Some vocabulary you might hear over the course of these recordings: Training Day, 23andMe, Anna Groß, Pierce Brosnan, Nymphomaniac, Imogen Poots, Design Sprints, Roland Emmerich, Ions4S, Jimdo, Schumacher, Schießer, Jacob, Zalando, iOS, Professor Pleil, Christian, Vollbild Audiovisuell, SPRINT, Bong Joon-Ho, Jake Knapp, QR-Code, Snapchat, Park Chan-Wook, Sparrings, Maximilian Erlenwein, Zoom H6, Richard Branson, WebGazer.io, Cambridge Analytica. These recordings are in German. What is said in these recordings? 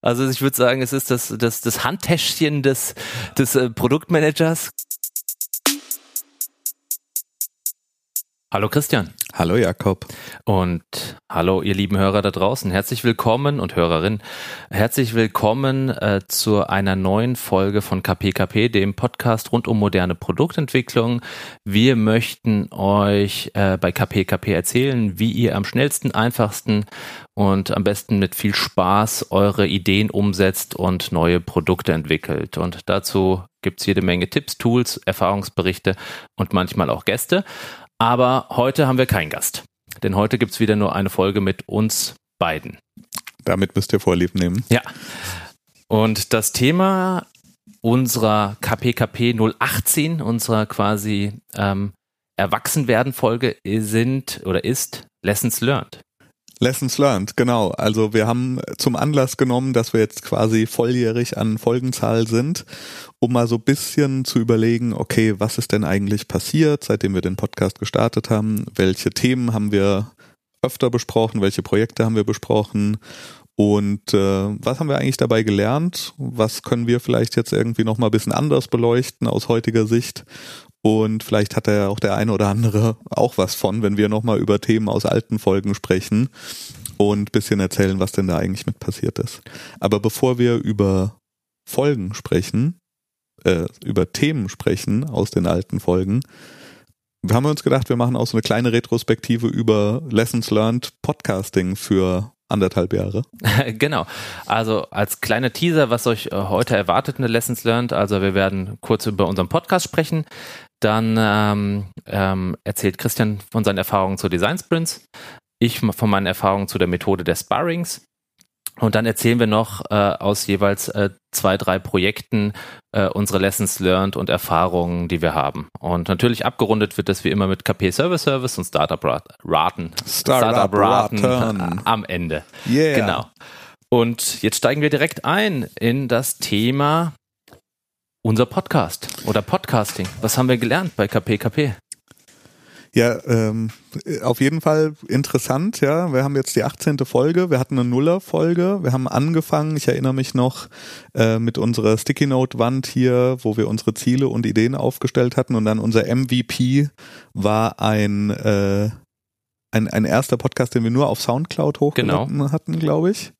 Also ich würde sagen, es ist das Handtäschchen des Produktmanagers. Hallo Christian. Hallo Jacob. Und hallo ihr lieben Hörer da draußen. Herzlich willkommen und Hörerin. Herzlich willkommen zu einer neuen Folge von KPKP, dem Podcast rund um moderne Produktentwicklung. Wir möchten euch bei KPKP erzählen, wie ihr am schnellsten, einfachsten und am besten mit viel Spaß eure Ideen umsetzt und neue Produkte entwickelt. Und dazu gibt's jede Menge Tipps, Tools, Erfahrungsberichte und manchmal auch Gäste. Aber heute haben wir keinen Gast, denn heute gibt's wieder nur eine Folge mit uns beiden. Damit müsst ihr Vorlieb nehmen. Ja, und das Thema unserer KPKP 018, unserer quasi Erwachsenwerden-Folge ist Lessons Learned. Lessons learned, genau. Also wir haben zum Anlass genommen, dass wir jetzt quasi volljährig an Folgenzahl sind, um mal so ein bisschen zu überlegen, okay, was ist denn eigentlich passiert, seitdem wir den Podcast gestartet haben? Welche Themen haben wir öfter besprochen? Welche Projekte haben wir besprochen? Und was haben wir eigentlich dabei gelernt? Was können wir vielleicht jetzt irgendwie nochmal ein bisschen anders beleuchten aus heutiger Sicht? Und vielleicht hat ja auch der eine oder andere auch was von, wenn wir nochmal über Themen aus alten Folgen sprechen und ein bisschen erzählen, was denn da eigentlich mit passiert ist. Aber bevor wir über Folgen sprechen, über Themen sprechen aus den alten Folgen, haben wir uns gedacht, wir machen auch so eine kleine Retrospektive über Lessons Learned Podcasting für 1,5 Jahre. Genau. Also als kleiner Teaser, was euch heute erwartet, eine Lessons Learned. Also wir werden kurz über unseren Podcast sprechen. Dann erzählt Christian von seinen Erfahrungen zu Design Sprints. Ich von meinen Erfahrungen zu der Methode der Sparrings. Und dann erzählen wir noch aus jeweils 2, 3 Projekten unsere Lessons learned und Erfahrungen, die wir haben. Und natürlich abgerundet wird das wie immer mit KP Service und Startup Raten am Ende. Yeah. Genau. Und jetzt steigen wir direkt ein in das Thema unser Podcast oder Podcasting. Was haben wir gelernt bei KPKP? Ja, auf jeden Fall interessant, ja. Wir haben jetzt die 18. Folge, wir hatten eine Nuller-Folge, wir haben angefangen, ich erinnere mich noch, mit unserer Sticky-Note-Wand hier, wo wir unsere Ziele und Ideen aufgestellt hatten, und dann unser MVP war ein erster Podcast, den wir nur auf Soundcloud hochgeladen hatten, glaube ich.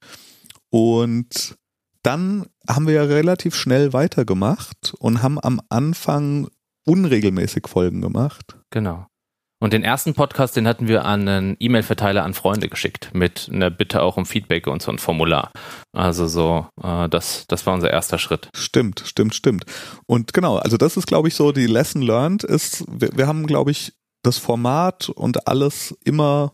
Und dann haben wir ja relativ schnell weitergemacht und haben am Anfang unregelmäßig Folgen gemacht. Genau. Und den ersten Podcast, den hatten wir an einen E-Mail-Verteiler an Freunde geschickt, mit einer Bitte auch um Feedback und so ein Formular. Also so, das war unser erster Schritt. Stimmt. Und genau, also das ist, glaube ich, so die Lesson Learned ist, wir haben, glaube ich, das Format und alles immer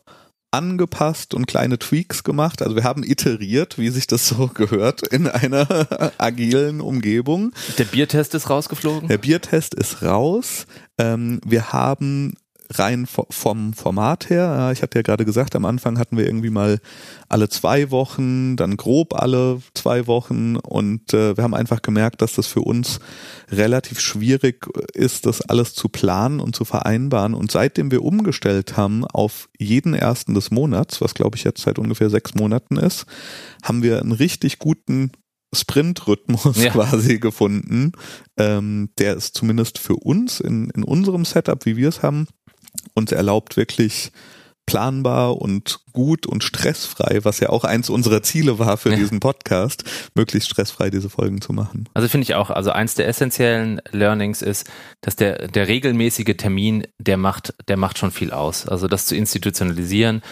angepasst und kleine Tweaks gemacht. Also wir haben iteriert, wie sich das so gehört, in einer agilen Umgebung. Der Biertest ist rausgeflogen? Der Biertest ist raus. Wir haben rein vom Format her, ich hatte ja gerade gesagt, am Anfang hatten wir irgendwie mal alle 2 Wochen, dann grob alle 2 Wochen, und wir haben einfach gemerkt, dass das für uns relativ schwierig ist, das alles zu planen und zu vereinbaren, und seitdem wir umgestellt haben auf jeden ersten des Monats, was glaube ich jetzt seit ungefähr 6 Monaten ist, haben wir einen richtig guten Sprint-Rhythmus quasi gefunden, der ist zumindest für uns in unserem Setup, wie wir es haben, uns erlaubt, wirklich planbar und gut und stressfrei, was ja auch eins unserer Ziele war für diesen Podcast, möglichst stressfrei diese Folgen zu machen. Also finde ich auch, also eins der essentiellen Learnings ist, dass der regelmäßige Termin, der macht schon viel aus. Also das zu institutionalisieren,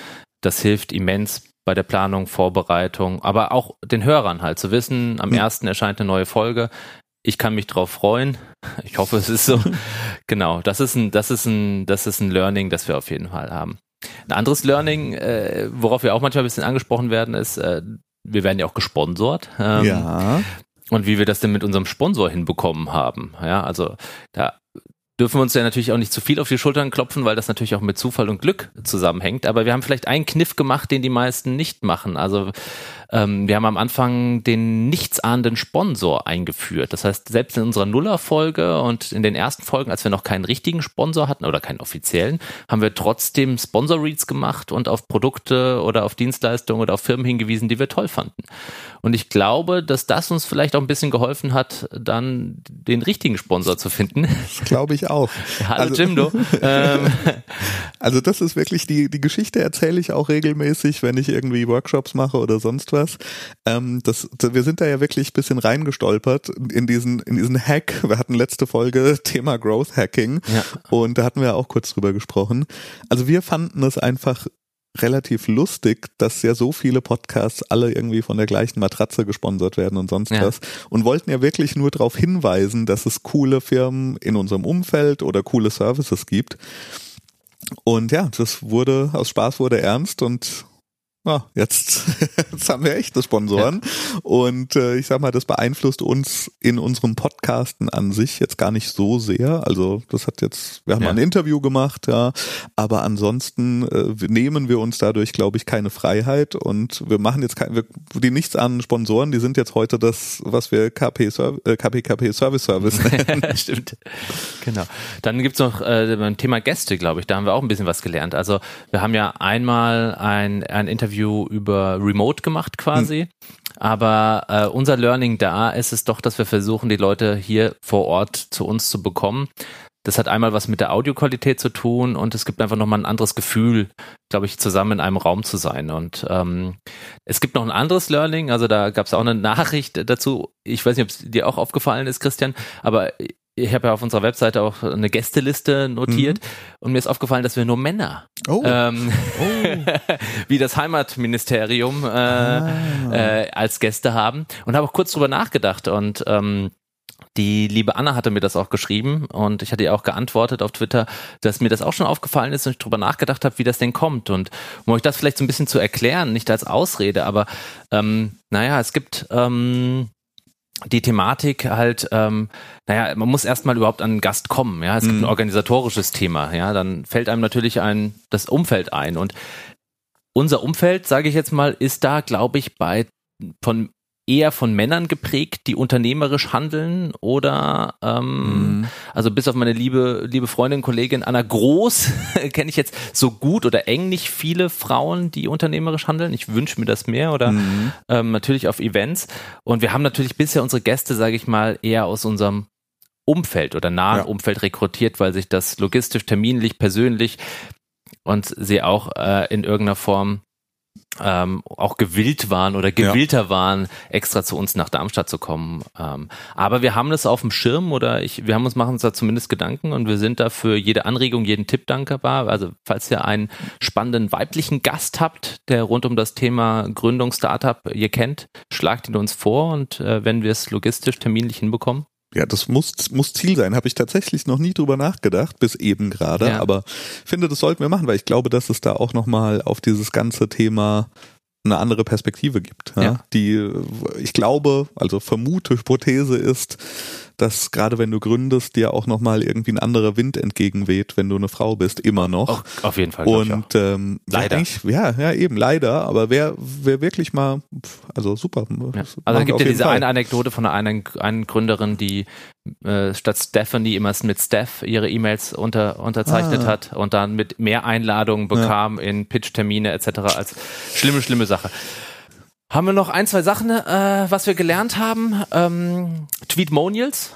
das hilft immens bei der Planung, Vorbereitung, aber auch den Hörern halt zu wissen, am 1. erscheint eine neue Folge. Ich kann mich drauf freuen. Ich hoffe, es ist so. Genau, das ist ein Learning, das wir auf jeden Fall haben. Ein anderes Learning, worauf wir auch manchmal ein bisschen angesprochen werden, ist, wir werden ja auch gesponsort. Und wie wir das denn mit unserem Sponsor hinbekommen haben. Ja, also da dürfen wir uns ja natürlich auch nicht zu viel auf die Schultern klopfen, weil das natürlich auch mit Zufall und Glück zusammenhängt. Aber wir haben vielleicht einen Kniff gemacht, den die meisten nicht machen. Also wir haben am Anfang den nichtsahnenden Sponsor eingeführt. Das heißt, selbst in unserer Nuller-Folge und in den ersten Folgen, als wir noch keinen richtigen Sponsor hatten oder keinen offiziellen, haben wir trotzdem Sponsor-Reads gemacht und auf Produkte oder auf Dienstleistungen oder auf Firmen hingewiesen, die wir toll fanden. Und ich glaube, dass das uns vielleicht auch ein bisschen geholfen hat, dann den richtigen Sponsor zu finden. Glaube ich auch. Hallo also, Jimdo. Also das ist wirklich, die Geschichte erzähle ich auch regelmäßig, wenn ich irgendwie Workshops mache oder sonst was. Wir sind da ja wirklich ein bisschen reingestolpert in diesen Hack. Wir hatten letzte Folge Thema Growth Hacking und da hatten wir auch kurz drüber gesprochen. Also wir fanden es einfach relativ lustig, dass ja so viele Podcasts alle irgendwie von der gleichen Matratze gesponsert werden und sonst was und wollten ja wirklich nur darauf hinweisen, dass es coole Firmen in unserem Umfeld oder coole Services gibt. Und ja, das wurde, aus Spaß wurde ernst und ja, jetzt haben wir echte Sponsoren und ich sag mal, das beeinflusst uns in unserem Podcasten an sich jetzt gar nicht so sehr, also das hat jetzt, wir haben ein Interview gemacht, aber ansonsten nehmen wir uns dadurch, glaube ich, keine Freiheit und wir machen jetzt die nichtsahnenden Sponsoren, die sind jetzt heute das, was wir KPKP Service nennen. Stimmt, genau. Dann gibt's noch beim Thema Gäste, glaube ich, da haben wir auch ein bisschen was gelernt, also wir haben ja einmal ein Interview über Remote gemacht quasi, aber unser Learning da ist es doch, dass wir versuchen, die Leute hier vor Ort zu uns zu bekommen. Das hat einmal was mit der Audioqualität zu tun und es gibt einfach nochmal ein anderes Gefühl, glaube ich, zusammen in einem Raum zu sein. Und es gibt noch ein anderes Learning, also da gab es auch eine Nachricht dazu, ich weiß nicht, ob es dir auch aufgefallen ist, Christian, aber ich habe ja auf unserer Webseite auch eine Gästeliste notiert und mir ist aufgefallen, dass wir nur Männer, wie das Heimatministerium als Gäste haben und habe auch kurz drüber nachgedacht und die liebe Anna hatte mir das auch geschrieben und ich hatte ihr auch geantwortet auf Twitter, dass mir das auch schon aufgefallen ist und ich drüber nachgedacht habe, wie das denn kommt. Und um euch das vielleicht so ein bisschen zu erklären, nicht als Ausrede, aber es gibt die Thematik halt, man muss erstmal überhaupt an einen Gast kommen, ja, es gibt ein organisatorisches Thema, ja, dann fällt einem natürlich das Umfeld ein und unser Umfeld, sage ich jetzt mal, ist da, glaube ich, eher von Männern geprägt, die unternehmerisch handeln oder also bis auf meine liebe Freundin, Kollegin Anna Groß kenne ich jetzt so gut oder eng nicht viele Frauen, die unternehmerisch handeln. Ich wünsche mir das mehr oder natürlich auf Events. Und wir haben natürlich bisher unsere Gäste, sage ich mal, eher aus unserem Umfeld oder nahen Umfeld rekrutiert, weil sich das logistisch, terminlich, persönlich und sie auch in irgendeiner Form auch gewillt waren oder gewillter waren, extra zu uns nach Darmstadt zu kommen. Aber wir haben das auf dem Schirm oder wir machen uns da zumindest Gedanken und wir sind da für jede Anregung, jeden Tipp dankbar. Also falls ihr einen spannenden weiblichen Gast habt, der rund um das Thema Gründung, Startup ihr kennt, schlagt ihn uns vor und wenn wir es logistisch, terminlich hinbekommen. Ja, das muss Ziel sein. Habe ich tatsächlich noch nie drüber nachgedacht, bis eben gerade. Ja. Aber finde, das sollten wir machen, weil ich glaube, dass es da auch nochmal auf dieses ganze Thema eine andere Perspektive gibt. Ja? Ja. Die, ich glaube, also vermute Hypothese ist, dass gerade wenn du gründest, dir auch nochmal irgendwie ein anderer Wind entgegenweht, wenn du eine Frau bist, immer noch. Auch, auf jeden Fall. Und leider. Leider. Aber wer wirklich mal, also super. Ja. Also da gibt ja diese eine Anekdote von einer Gründerin, die statt Stephanie immer mit Steph ihre E-Mails unterzeichnet hat und dann mit mehr Einladungen bekam in Pitch-Termine etc. als schlimme Sache. Haben wir noch ein, zwei Sachen, was wir gelernt haben. Tweetmonials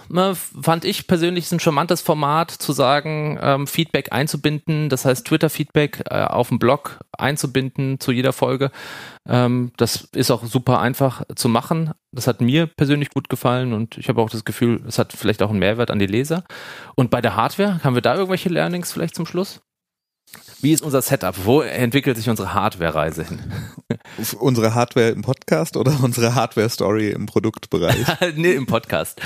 fand ich persönlich ein charmantes Format, zu sagen, Feedback einzubinden, das heißt Twitter-Feedback auf dem Blog einzubinden zu jeder Folge. Das ist auch super einfach zu machen. Das hat mir persönlich gut gefallen und ich habe auch das Gefühl, es hat vielleicht auch einen Mehrwert an die Leser. Und bei der Hardware, haben wir da irgendwelche Learnings vielleicht zum Schluss? Wie ist unser Setup? Wo entwickelt sich unsere Hardware-Reise hin? Unsere Hardware im Podcast oder unsere Hardware-Story im Produktbereich? Nee, im Podcast.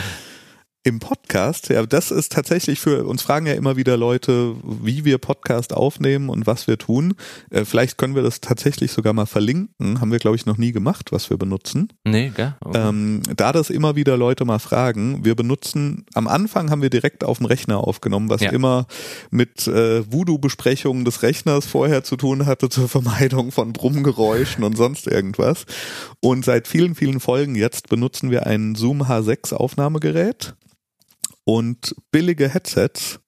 Im Podcast, ja, das ist tatsächlich für uns, fragen ja immer wieder Leute, wie wir Podcast aufnehmen und was wir tun. Vielleicht können wir das tatsächlich sogar mal verlinken. Haben wir, glaube ich, noch nie gemacht, was wir benutzen. Nee, gell? Okay. Da das immer wieder Leute mal fragen, wir benutzen, am Anfang haben wir direkt auf dem Rechner aufgenommen, was immer mit Voodoo-Besprechungen des Rechners vorher zu tun hatte, zur Vermeidung von Brummgeräuschen und sonst irgendwas. Und seit vielen, vielen Folgen jetzt benutzen wir ein Zoom H6 Aufnahmegerät und billige Headsets,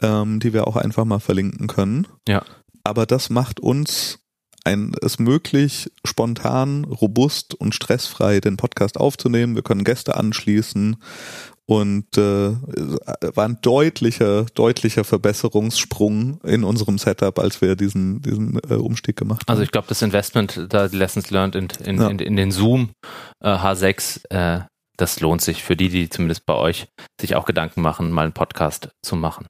die wir auch einfach mal verlinken können. Ja. Aber das macht uns es möglich, spontan, robust und stressfrei den Podcast aufzunehmen. Wir können Gäste anschließen und war ein deutlicher Verbesserungssprung in unserem Setup, als wir diesen Umstieg gemacht haben. Also ich glaube, das Investment, da die Lessons learned in den Zoom H6, das lohnt sich für die zumindest bei euch sich auch Gedanken machen, mal einen Podcast zu machen.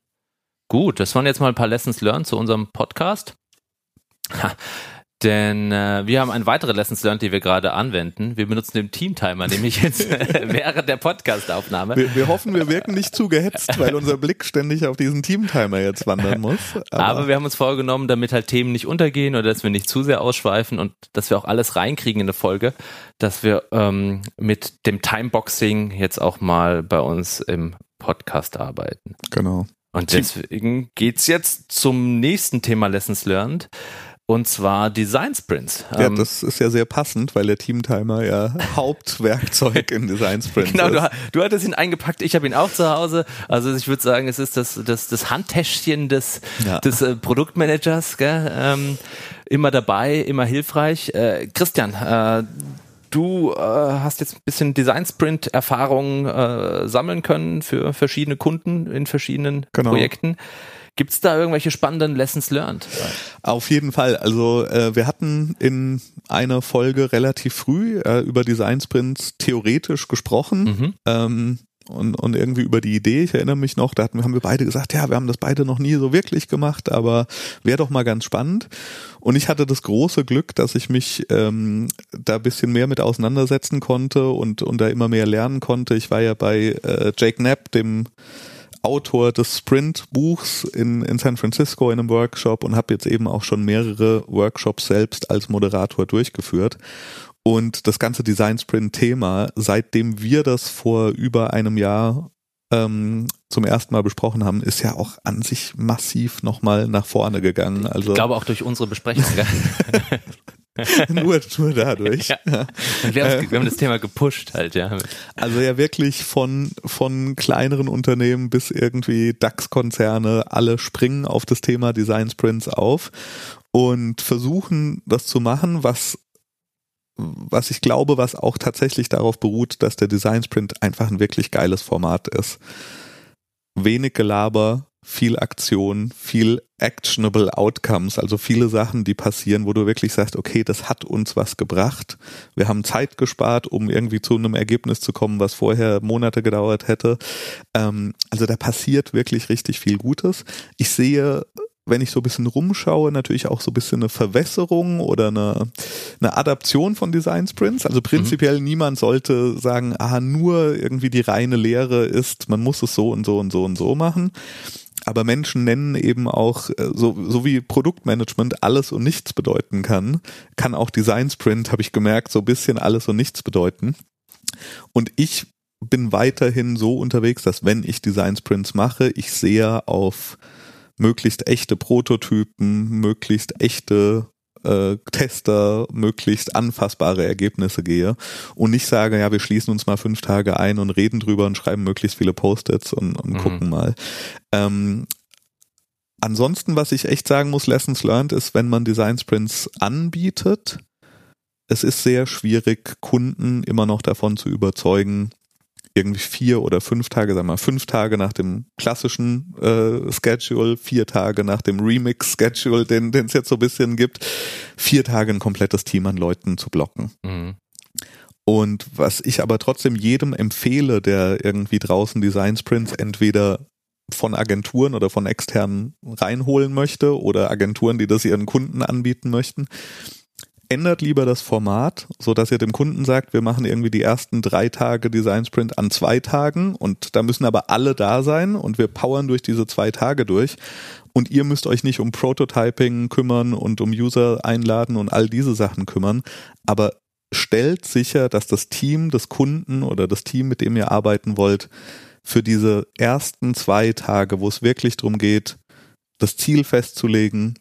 Gut, das waren jetzt mal ein paar Lessons learned zu unserem Podcast. Denn wir haben eine weitere Lessons learned, die wir gerade anwenden. Wir benutzen den Teamtimer, nämlich jetzt während der Podcast-Aufnahme. Wir hoffen, wir wirken nicht zu gehetzt, weil unser Blick ständig auf diesen Teamtimer jetzt wandern muss. Aber wir haben uns vorgenommen, damit halt Themen nicht untergehen oder dass wir nicht zu sehr ausschweifen und dass wir auch alles reinkriegen in eine Folge, dass wir mit dem Timeboxing jetzt auch mal bei uns im Podcast arbeiten. Genau. Und deswegen geht's jetzt zum nächsten Thema Lessons learned. Und zwar Design Sprints. Ja, das ist ja sehr passend, weil der Teamtimer ja Hauptwerkzeug im Design Sprint ist. Genau, du hattest ihn eingepackt, ich habe ihn auch zu Hause. Also ich würde sagen, es ist das Handtäschchen des Produktmanagers. Gell? Immer dabei, immer hilfreich. Christian, du hast jetzt ein bisschen Design Sprint Erfahrung sammeln können für verschiedene Kunden in verschiedenen Projekten. Gibt's da irgendwelche spannenden Lessons learned? Auf jeden Fall. Also wir hatten in einer Folge relativ früh über Design Sprints theoretisch gesprochen. Mhm. Und irgendwie über die Idee, ich erinnere mich noch, haben wir beide gesagt, ja, wir haben das beide noch nie so wirklich gemacht, aber wäre doch mal ganz spannend. Und ich hatte das große Glück, dass ich mich da ein bisschen mehr mit auseinandersetzen konnte und da immer mehr lernen konnte. Ich war ja bei Jake Knapp, dem Autor des Sprint-Buchs in San Francisco in einem Workshop und habe jetzt eben auch schon mehrere Workshops selbst als Moderator durchgeführt. Und das ganze Design-Sprint-Thema, seitdem wir das vor über einem Jahr zum ersten Mal besprochen haben, ist ja auch an sich massiv nochmal nach vorne gegangen. Also ich glaube auch durch unsere Besprechung. nur dadurch. Ja. Ja. Wir haben das Thema gepusht halt, ja. Also ja wirklich von kleineren Unternehmen bis irgendwie DAX-Konzerne, alle springen auf das Thema Design Sprints auf und versuchen das zu machen, was ich glaube, was auch tatsächlich darauf beruht, dass der Design Sprint einfach ein wirklich geiles Format ist. Wenig Gelaber, viel Aktion, viel actionable Outcomes, also viele Sachen, die passieren, wo du wirklich sagst, okay, das hat uns was gebracht. Wir haben Zeit gespart, um irgendwie zu einem Ergebnis zu kommen, was vorher Monate gedauert hätte. Also da passiert wirklich richtig viel Gutes. Ich sehe, wenn ich so ein bisschen rumschaue, natürlich auch so ein bisschen eine Verwässerung oder eine Adaption von Design Sprints. Also prinzipiell niemand sollte sagen, nur irgendwie die reine Lehre ist, man muss es so und so und so und so machen. Aber Menschen nennen eben auch, so wie Produktmanagement alles und nichts bedeuten kann auch Design Sprint, habe ich gemerkt, so ein bisschen alles und nichts bedeuten. Und ich bin weiterhin so unterwegs, dass wenn ich Design Sprints mache, ich sehe auf möglichst echte Prototypen, möglichst echte Tester, möglichst anfassbare Ergebnisse gehe und nicht sage, ja, wir schließen uns mal 5 Tage ein und reden drüber und schreiben möglichst viele Post-its und gucken mal. Ansonsten, was ich echt sagen muss, Lessons learned ist, wenn man Design Sprints anbietet, es ist sehr schwierig, Kunden immer noch davon zu überzeugen, irgendwie 4 oder 5 Tage, sagen wir mal 5 Tage nach dem klassischen Schedule, 4 Tage nach dem Remix-Schedule, den es jetzt so ein bisschen gibt, 4 Tage ein komplettes Team an Leuten zu blocken. Mhm. Und was ich aber trotzdem jedem empfehle, der irgendwie draußen Design Sprints entweder von Agenturen oder von externen reinholen möchte oder Agenturen, die das ihren Kunden anbieten möchten, ändert lieber das Format, sodass ihr dem Kunden sagt, wir machen irgendwie die ersten 3 Tage Design Sprint an 2 Tagen und da müssen aber alle da sein und wir powern durch diese 2 Tage durch und ihr müsst euch nicht um Prototyping kümmern und um User einladen und all diese Sachen kümmern, aber stellt sicher, dass das Team des Kunden oder das Team, mit dem ihr arbeiten wollt, für diese ersten 2 Tage, wo es wirklich darum geht, das Ziel festzulegen,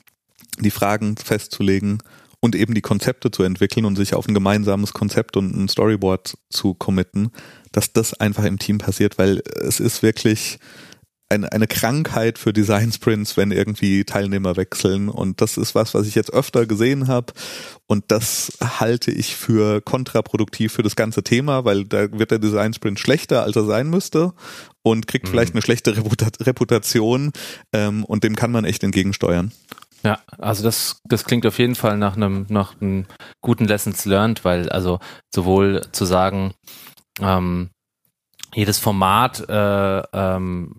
die Fragen festzulegen und eben die Konzepte zu entwickeln und sich auf ein gemeinsames Konzept und ein Storyboard zu committen, dass das einfach im Team passiert, weil es ist wirklich eine Krankheit für Design Sprints, wenn irgendwie Teilnehmer wechseln, und das ist was ich jetzt öfter gesehen habe und das halte ich für kontraproduktiv für das ganze Thema, weil da wird der Design Sprint schlechter, als er sein müsste und kriegt vielleicht eine schlechte Reputation und dem kann man echt entgegensteuern. Ja, also das klingt auf jeden Fall nach einem guten Lessons learned, weil also sowohl zu sagen, jedes Format kann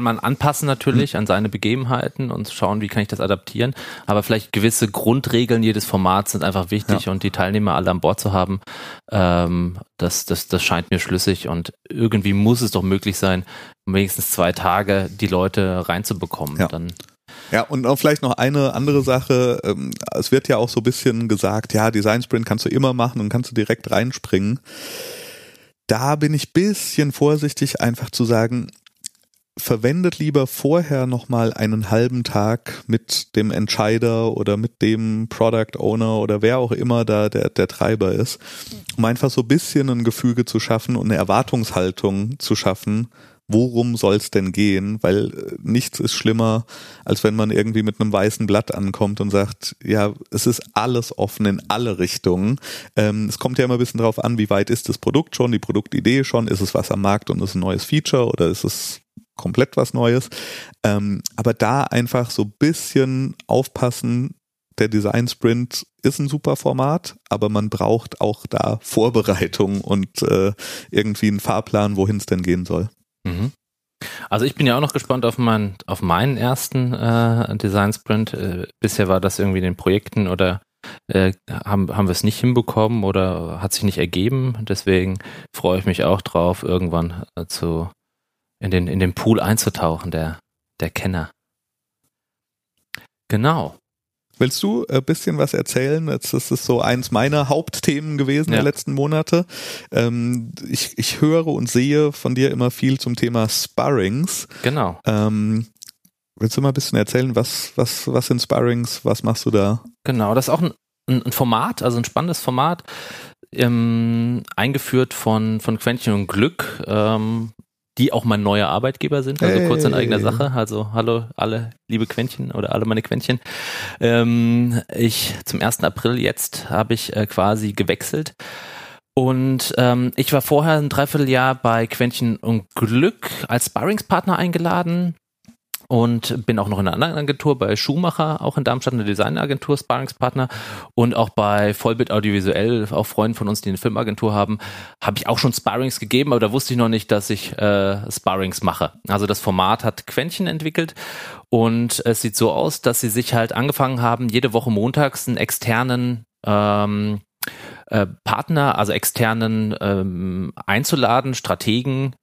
man anpassen natürlich an seine Begebenheiten und schauen, wie kann ich das adaptieren. Aber vielleicht gewisse Grundregeln jedes Formats sind einfach wichtig, ja. Und die Teilnehmer alle an Bord zu haben, das scheint mir schlüssig. Und irgendwie muss es doch möglich sein, wenigstens 2 Tage die Leute reinzubekommen. Ja. Ja, und auch vielleicht noch eine andere Sache. Es wird ja auch so ein bisschen gesagt, ja, Design Sprint kannst du immer machen und kannst du direkt reinspringen. Da bin ich ein bisschen vorsichtig, einfach zu sagen, verwendet lieber vorher nochmal einen halben Tag mit dem Entscheider oder mit dem Product Owner oder wer auch immer da der Treiber ist, um einfach so ein bisschen ein Gefüge zu schaffen und eine Erwartungshaltung zu schaffen, worum soll es denn gehen, weil nichts ist schlimmer, als wenn man irgendwie mit einem weißen Blatt ankommt und sagt, ja, es ist alles offen in alle Richtungen. Es kommt ja immer ein bisschen drauf an, wie weit ist das Produkt schon, die Produktidee schon, ist es was am Markt und ist ein neues Feature oder ist es komplett was Neues. Aber da einfach so ein bisschen aufpassen, der Design Sprint ist ein super Format, aber man braucht auch da Vorbereitung und irgendwie einen Fahrplan, wohin es denn gehen soll. Also ich bin ja auch noch gespannt auf meinen ersten Design Sprint. Bisher war das irgendwie in den Projekten oder haben wir es nicht hinbekommen oder hat sich nicht ergeben. Deswegen freue ich mich auch drauf, irgendwann in den Pool einzutauchen, der Kenner. Genau. Willst du ein bisschen was erzählen? Das ist so eins meiner Hauptthemen gewesen der letzten Monate. Ich höre und sehe von dir immer viel zum Thema Sparrings. Genau. Willst du mal ein bisschen erzählen, was sind Sparrings? Was machst du da? Genau, das ist auch ein Format, also ein spannendes Format, eingeführt von Quäntchen und Glück, die auch mein neuer Arbeitgeber sind, also kurz in eigener Sache. Also hallo alle liebe Quäntchen oder alle meine Quäntchen. Ich zum 1. April jetzt habe ich quasi gewechselt und ich war vorher ein Dreivierteljahr bei Quäntchen und Glück als Sparringspartner eingeladen und bin auch noch in einer anderen Agentur, bei Schumacher, auch in Darmstadt, eine Designagentur, Sparringspartner, und auch bei Vollbild Audiovisuell, auch Freunde von uns, die eine Filmagentur haben, habe ich auch schon Sparrings gegeben, aber da wusste ich noch nicht, dass ich Sparrings mache. Also das Format hat Quäntchen entwickelt und es sieht so aus, dass sie sich halt angefangen haben, jede Woche montags einen externen Partner, also externen einzuladen, Strategen,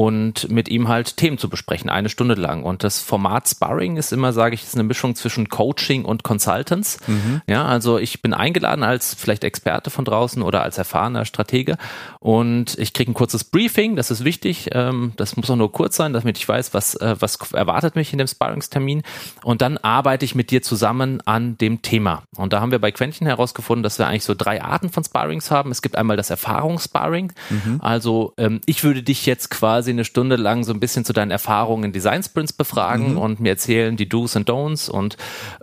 und mit ihm halt Themen zu besprechen, 1 Stunde lang. Und das Format Sparring ist immer, sage ich, ist eine Mischung zwischen Coaching und Consultants. Mhm. Ja, also ich bin eingeladen als vielleicht Experte von draußen oder als erfahrener Stratege und ich kriege ein kurzes Briefing, das ist wichtig, das muss auch nur kurz sein, damit ich weiß, was erwartet mich in dem Sparringstermin, und dann arbeite ich mit dir zusammen an dem Thema. Und da haben wir bei Quäntchen herausgefunden, dass wir eigentlich so 3 Arten von Sparrings haben. Es gibt einmal das Erfahrungssparring, also ich würde dich jetzt quasi 1 Stunde lang so ein bisschen zu deinen Erfahrungen in Design Sprints befragen und mir erzählen die Do's und Don'ts und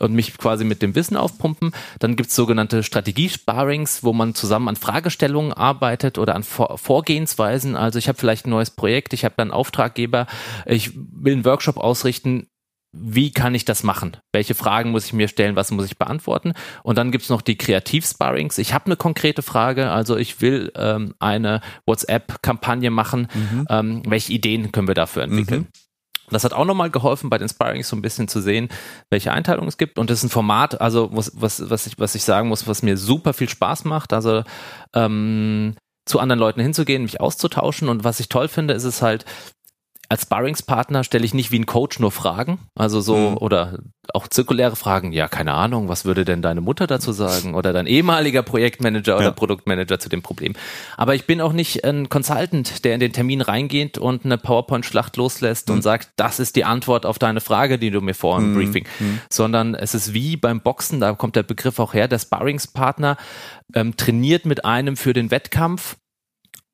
mich quasi mit dem Wissen aufpumpen. Dann gibt es sogenannte Strategiesparrings, wo man zusammen an Fragestellungen arbeitet oder an Vorgehensweisen. Also ich habe vielleicht ein neues Projekt, ich habe dann einen Auftraggeber, ich will einen Workshop ausrichten. Wie kann ich das machen? Welche Fragen muss ich mir stellen? Was muss ich beantworten? Und dann gibt es noch die Kreativ-Sparrings. Ich habe eine konkrete Frage, also ich will eine WhatsApp-Kampagne machen. Welche Ideen können wir dafür entwickeln? Das hat auch nochmal geholfen, bei den Sparrings so ein bisschen zu sehen, welche Einteilung es gibt. Und das ist ein Format, also was ich sagen muss, was mir super viel Spaß macht. Also zu anderen Leuten hinzugehen, mich auszutauschen. Und was ich toll finde, ist es halt, als Sparringspartner stelle ich nicht wie ein Coach nur Fragen, also so oder auch zirkuläre Fragen, ja, keine Ahnung, was würde denn deine Mutter dazu sagen oder dein ehemaliger Projektmanager oder Produktmanager zu dem Problem. Aber ich bin auch nicht ein Consultant, der in den Termin reingeht und eine PowerPoint-Schlacht loslässt und sagt, das ist die Antwort auf deine Frage, die du mir vor im Briefing, sondern es ist wie beim Boxen, da kommt der Begriff auch her, der Sparringspartner trainiert mit einem für den Wettkampf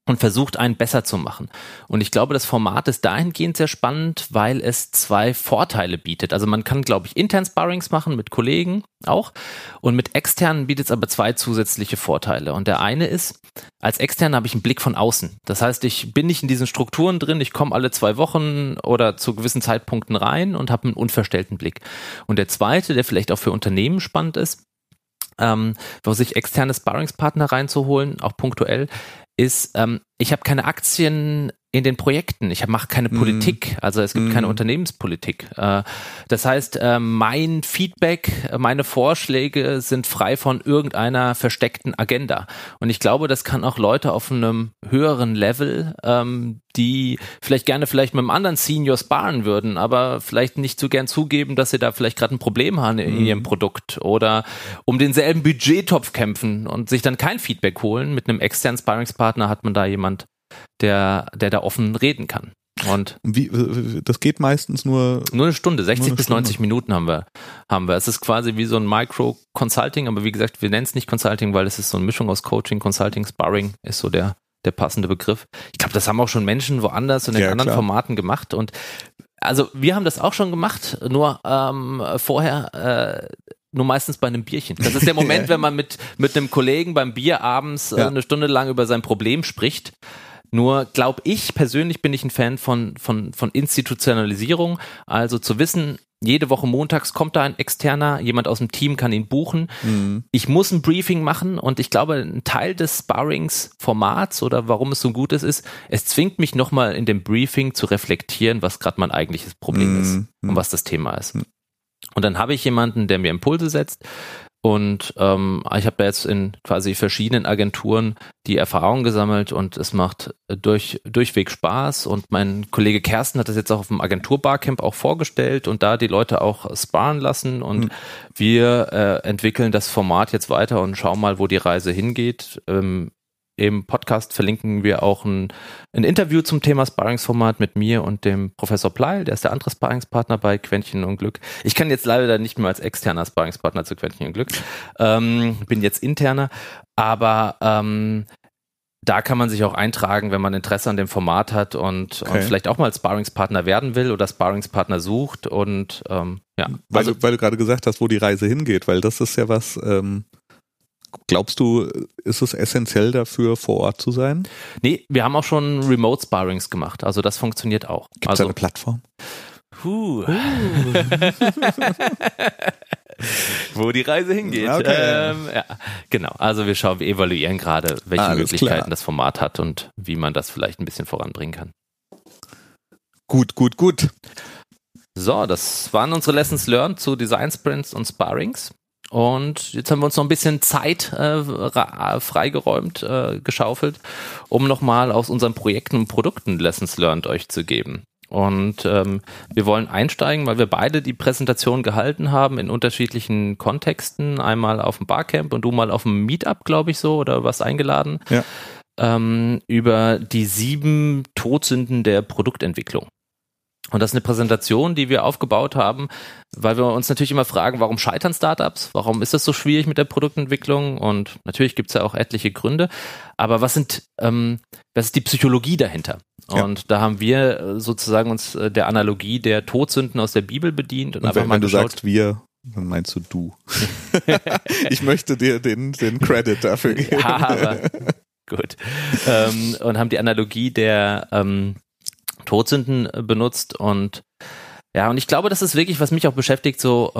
und versucht, einen besser zu machen. Und ich glaube, das Format ist dahingehend sehr spannend, weil es zwei Vorteile bietet. Also man kann, glaube ich, intern Sparrings machen mit Kollegen auch. Und mit externen bietet es aber zwei zusätzliche Vorteile. Und der eine ist, als extern habe ich einen Blick von außen. Das heißt, ich bin nicht in diesen Strukturen drin. Ich komme alle 2 Wochen oder zu gewissen Zeitpunkten rein und habe einen unverstellten Blick. Und der zweite, der vielleicht auch für Unternehmen spannend ist, wo sich externe Sparringspartner reinzuholen, auch punktuell, ist, ich habe keine Aktien in den Projekten, ich mache keine Politik, also es gibt keine Unternehmenspolitik. Das heißt, mein Feedback, meine Vorschläge sind frei von irgendeiner versteckten Agenda. Und ich glaube, das kann auch Leute auf einem höheren Level, die vielleicht gerne mit einem anderen Senior sparen würden, aber vielleicht nicht so gern zugeben, dass sie da vielleicht gerade ein Problem haben in ihrem Produkt oder um denselben Budgettopf kämpfen und sich dann kein Feedback holen. Mit einem externen Sparringspartner hat man da jemand, der da offen reden kann. Und das geht meistens nur eine Stunde, 60 bis 90 Minuten haben wir. Es ist quasi wie so ein Micro-Consulting, aber wie gesagt, wir nennen es nicht Consulting, weil es ist so eine Mischung aus Coaching, Consulting, Sparring ist so der passende Begriff. Ich glaube, das haben auch schon Menschen woanders und in anderen Formaten gemacht. Und also wir haben das auch schon gemacht, nur vorher nur meistens bei einem Bierchen. Das ist der Moment, wenn man mit einem Kollegen beim Bier abends eine Stunde lang über sein Problem spricht. Nur glaube ich, persönlich bin ich ein Fan von Institutionalisierung. Also zu wissen, jede Woche montags kommt da ein Externer, jemand aus dem Team kann ihn buchen. Ich muss ein Briefing machen und ich glaube, ein Teil des Sparrings-Formats oder warum es so gut ist, es zwingt mich nochmal in dem Briefing zu reflektieren, was gerade mein eigentliches Problem ist und was das Thema ist. Und dann habe ich jemanden, der mir Impulse setzt. Und ich habe da jetzt in quasi verschiedenen Agenturen die Erfahrung gesammelt und es macht durchweg Spaß. Und mein Kollege Kersten hat das jetzt auch auf dem Agenturbarcamp auch vorgestellt und da die Leute auch sparen lassen. Und wir entwickeln das Format jetzt weiter und schauen mal, wo die Reise hingeht. Im Podcast verlinken wir auch ein Interview zum Thema Sparringsformat mit mir und dem Professor Pleil, der ist der andere Sparringspartner bei Quäntchen und Glück. Ich kann jetzt leider nicht mehr als externer Sparringspartner zu Quäntchen und Glück, bin jetzt interner, aber da kann man sich auch eintragen, wenn man Interesse an dem Format hat und vielleicht auch mal Sparringspartner werden will oder Sparringspartner sucht. Und weil du gerade gesagt hast, wo die Reise hingeht, weil das ist ja was... Glaubst du, ist es essentiell dafür, vor Ort zu sein? Nee, wir haben auch schon Remote-Sparrings gemacht. Also das funktioniert auch. Gibt es eine Plattform? Wo die Reise hingeht. Okay. Genau, also wir evaluieren gerade, welche Möglichkeiten das Format hat und wie man das vielleicht ein bisschen voranbringen kann. Gut. So, das waren unsere Lessons Learned zu Design Sprints und Sparrings. Und jetzt haben wir uns noch ein bisschen Zeit freigeräumt, geschaufelt, um nochmal aus unseren Projekten und Produkten Lessons Learned euch zu geben. Und wir wollen einsteigen, weil wir beide die Präsentation gehalten haben in unterschiedlichen Kontexten. Einmal auf dem Barcamp und du mal auf dem Meetup, glaube ich, oder warst eingeladen. Ja. Über die 7 Todsünden der Produktentwicklung. Und das ist eine Präsentation, die wir aufgebaut haben, weil wir uns natürlich immer fragen, warum scheitern Startups? Warum ist das so schwierig mit der Produktentwicklung? Und natürlich gibt es ja auch etliche Gründe. Aber was ist die Psychologie dahinter? Ja. Und da haben wir sozusagen uns der Analogie der Todsünden aus der Bibel bedient. Und einfach wenn du sagst, wir... Dann meinst du. Ich möchte dir den Credit dafür geben. Ja, aber gut. Und haben die Analogie der... Todsünden benutzt und ich glaube, das ist wirklich, was mich auch beschäftigt, so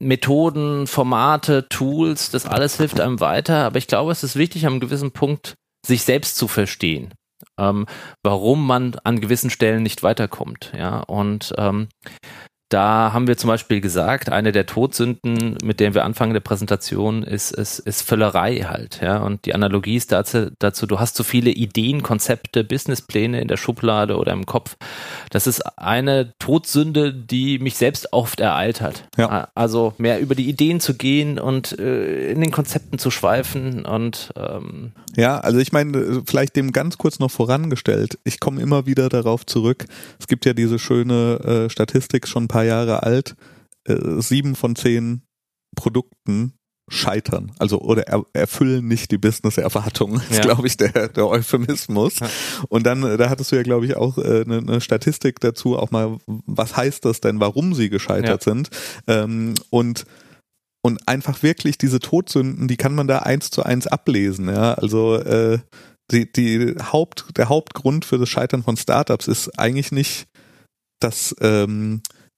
Methoden, Formate, Tools, das alles hilft einem weiter, aber ich glaube, es ist wichtig, an einem gewissen Punkt sich selbst zu verstehen warum man an gewissen Stellen nicht weiterkommt. Ja, und da haben wir zum Beispiel gesagt, eine der Todsünden, mit der wir anfangen der Präsentation, ist Völlerei halt. Ja? Und die Analogie ist dazu, du hast so viele Ideen, Konzepte, Businesspläne in der Schublade oder im Kopf. Das ist eine Todsünde, die mich selbst oft ereilt hat. Ja. Also mehr über die Ideen zu gehen und in den Konzepten zu schweifen. Und ja, also ich meine, vielleicht dem ganz kurz noch vorangestellt. Ich komme immer wieder darauf zurück. Es gibt ja diese schöne Statistik, schon ein paar Jahre alt, 7 von 10 Produkten scheitern, also oder erfüllen nicht die Business-Erwartungen, ist glaube ich der Euphemismus. Ja. Und dann, da hattest du ja glaube ich auch eine Statistik dazu, auch mal, was heißt das denn, warum sie gescheitert sind, und einfach wirklich diese Todsünden, die kann man da 1:1 ablesen, ja, also der Hauptgrund für das Scheitern von Startups ist eigentlich nicht, dass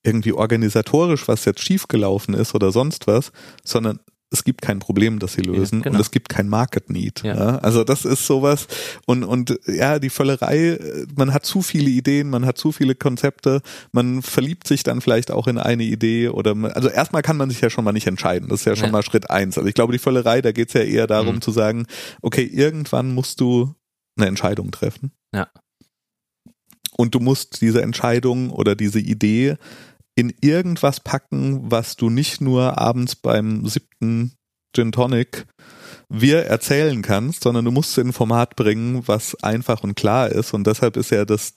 irgendwie organisatorisch was jetzt schiefgelaufen ist oder sonst was, sondern es gibt kein Problem, das sie lösen, und es gibt kein Market Need. Ja. Ja? Also das ist sowas, und ja, die Völlerei, man hat zu viele Ideen, man hat zu viele Konzepte, man verliebt sich dann vielleicht auch in eine Idee oder also erstmal kann man sich ja schon mal nicht entscheiden, das ist ja schon mal Schritt 1. Also ich glaube, die Völlerei, da geht es ja eher darum zu sagen, okay, irgendwann musst du eine Entscheidung treffen. Ja. Und du musst diese Entscheidung oder diese Idee in irgendwas packen, was du nicht nur abends beim 7. Gin Tonic wir erzählen kannst, sondern du musst in ein Format bringen, was einfach und klar ist. Und deshalb ist ja das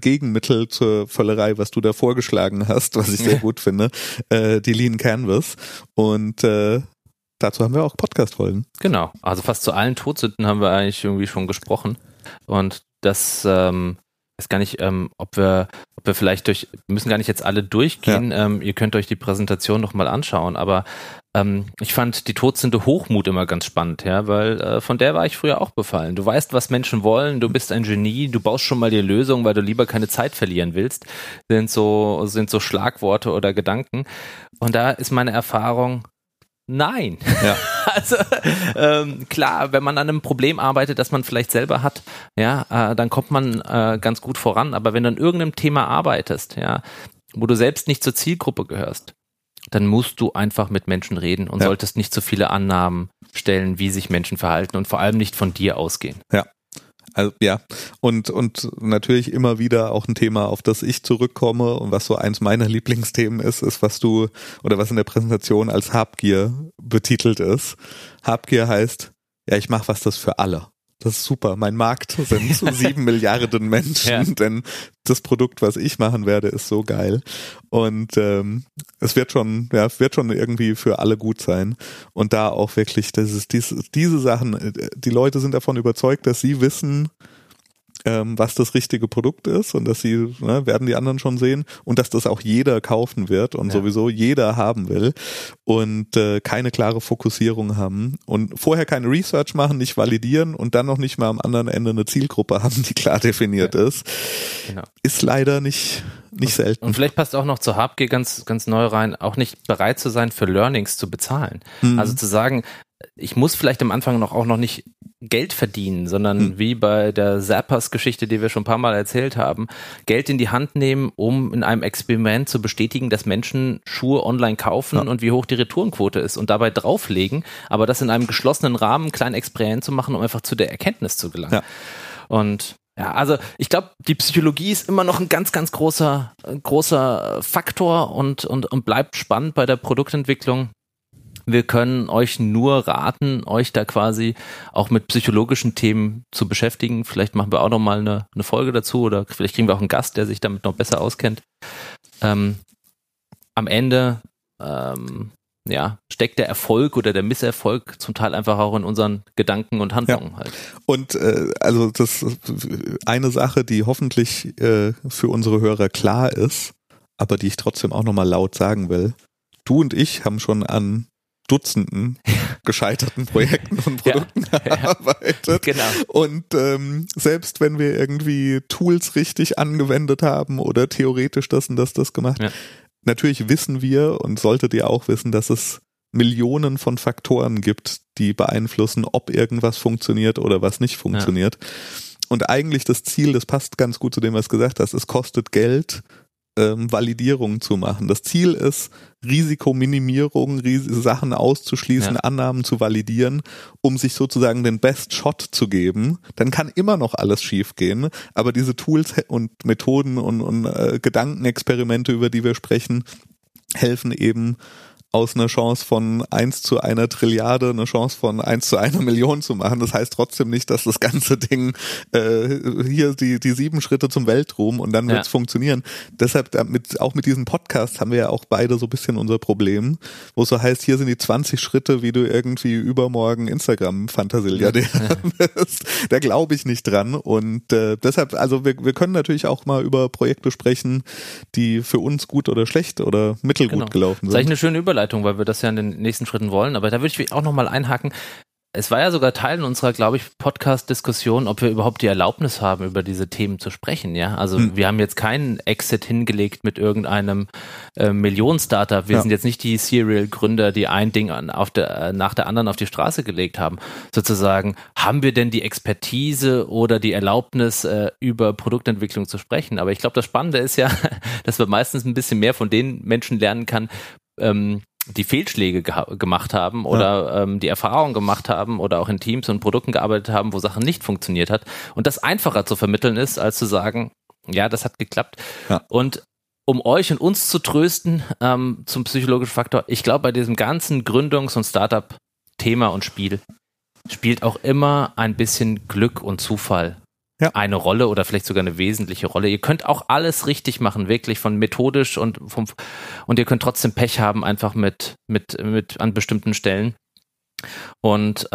Gegenmittel zur Völlerei, was du da vorgeschlagen hast, was ich sehr gut finde, die Lean Canvas. Und dazu haben wir auch Podcast-Folgen. Genau, also fast zu allen Todsünden haben wir eigentlich irgendwie schon gesprochen. Und das weiß gar nicht, ob wir vielleicht müssen gar nicht jetzt alle durchgehen, ihr könnt euch die Präsentation nochmal anschauen, aber ich fand die Todsünde Hochmut immer ganz spannend, ja, weil von der war ich früher auch befallen. Du weißt, was Menschen wollen, du bist ein Genie, du baust schon mal die Lösung, weil du lieber keine Zeit verlieren willst, sind so Schlagworte oder Gedanken, und da ist meine Erfahrung, nein. Ja. Also klar, wenn man an einem Problem arbeitet, das man vielleicht selber hat, ja, dann kommt man ganz gut voran. Aber wenn du an irgendeinem Thema arbeitest, ja, wo du selbst nicht zur Zielgruppe gehörst, dann musst du einfach mit Menschen reden und solltest nicht so viele Annahmen stellen, wie sich Menschen verhalten, und vor allem nicht von dir ausgehen. Ja. Also, ja, und natürlich immer wieder auch ein Thema, auf das ich zurückkomme, und was so eins meiner Lieblingsthemen ist, was du oder was in der Präsentation als Habgier betitelt ist. Habgier heißt, ja, ich mache was, das für alle. Das ist super. Mein Markt sind 7 Milliarden Menschen, denn das Produkt, was ich machen werde, ist so geil. Und es wird schon irgendwie für alle gut sein. Und da auch wirklich, das ist diese Sachen, die Leute sind davon überzeugt, dass sie wissen, was das richtige Produkt ist, und dass sie, ne, werden die anderen schon sehen, und dass das auch jeder kaufen wird und sowieso jeder haben will, und keine klare Fokussierung haben und vorher keine Research machen, nicht validieren und dann noch nicht mal am anderen Ende eine Zielgruppe haben, die klar definiert ist. Genau. Ist leider nicht selten. Und vielleicht passt auch noch zu Habgier ganz, ganz neu rein, auch nicht bereit zu sein, für Learnings zu bezahlen. Mhm. Also zu sagen, ich muss vielleicht am Anfang auch noch nicht Geld verdienen, sondern wie bei der Zappers-Geschichte, die wir schon ein paar Mal erzählt haben, Geld in die Hand nehmen, um in einem Experiment zu bestätigen, dass Menschen Schuhe online kaufen und wie hoch die Retourenquote ist, und dabei drauflegen, aber das in einem geschlossenen Rahmen, ein kleines Experiment zu machen, um einfach zu der Erkenntnis zu gelangen. Ja. Und ja, also ich glaube, die Psychologie ist immer noch ein ganz, ganz großer Faktor und bleibt spannend bei der Produktentwicklung. Wir können euch nur raten, euch da quasi auch mit psychologischen Themen zu beschäftigen. Vielleicht machen wir auch nochmal eine Folge dazu, oder vielleicht kriegen wir auch einen Gast, der sich damit noch besser auskennt. Am Ende steckt der Erfolg oder der Misserfolg zum Teil einfach auch in unseren Gedanken und Handlungen halt. Und also das eine Sache, die hoffentlich für unsere Hörer klar ist, aber die ich trotzdem auch nochmal laut sagen will. Du und ich haben schon an Dutzenden gescheiterten Projekten und Produkten gearbeitet. Genau. Und selbst wenn wir irgendwie Tools richtig angewendet haben oder theoretisch das gemacht, natürlich wissen wir, und solltet ihr auch wissen, dass es Millionen von Faktoren gibt, die beeinflussen, ob irgendwas funktioniert oder was nicht funktioniert. Und eigentlich das Ziel, das passt ganz gut zu dem, was du gesagt hast, es kostet Geld, Validierungen zu machen. Das Ziel ist, Risikominimierung, Sachen auszuschließen, ja. Annahmen zu validieren, um sich sozusagen den Best Shot zu geben. Dann kann immer noch alles schief gehen, aber diese Tools und Methoden und Gedankenexperimente, über die wir sprechen, helfen eben, aus einer Chance von 1 zu 1 Trilliarde eine Chance von 1 zu 1 Million zu machen. Das heißt trotzdem nicht, dass das ganze Ding hier die 7 Schritte zum Weltruhm und dann wird es funktionieren. Deshalb auch mit diesen Podcasts haben wir ja auch beide so ein bisschen unser Problem, wo es so heißt, hier sind die 20 Schritte, wie du irgendwie übermorgen Instagram-Fantasilia bist. Da glaube ich nicht dran und deshalb, also wir können natürlich auch mal über Projekte sprechen, die für uns gut oder schlecht oder mittelgut gelaufen sind. Das ist eigentlich eine schöne Überleitung, weil wir das ja in den nächsten Schritten wollen, aber da würde ich auch nochmal einhaken. Es war ja sogar Teil unserer, glaube ich, Podcast-Diskussion, ob wir überhaupt die Erlaubnis haben, über diese Themen zu sprechen, ja. Also wir haben jetzt keinen Exit hingelegt mit irgendeinem Millionen-Startup. Wir sind jetzt nicht die Serial-Gründer, die ein Ding nach der anderen auf die Straße gelegt haben. Sozusagen, haben wir denn die Expertise oder die Erlaubnis, über Produktentwicklung zu sprechen? Aber ich glaube, das Spannende ist ja, dass man meistens ein bisschen mehr von den Menschen lernen kann, die Fehlschläge gemacht haben oder die Erfahrung gemacht haben oder auch in Teams und Produkten gearbeitet haben, wo Sachen nicht funktioniert hat und das einfacher zu vermitteln ist, als zu sagen, ja, das hat geklappt. Ja. Und um euch und uns zu trösten zum psychologischen Faktor, ich glaube, bei diesem ganzen Gründungs- und Startup-Thema und Spiel spielt auch immer ein bisschen Glück und Zufall eine Rolle oder vielleicht sogar eine wesentliche Rolle. Ihr könnt auch alles richtig machen, wirklich von methodisch und ihr könnt trotzdem Pech haben, einfach mit an bestimmten Stellen. Und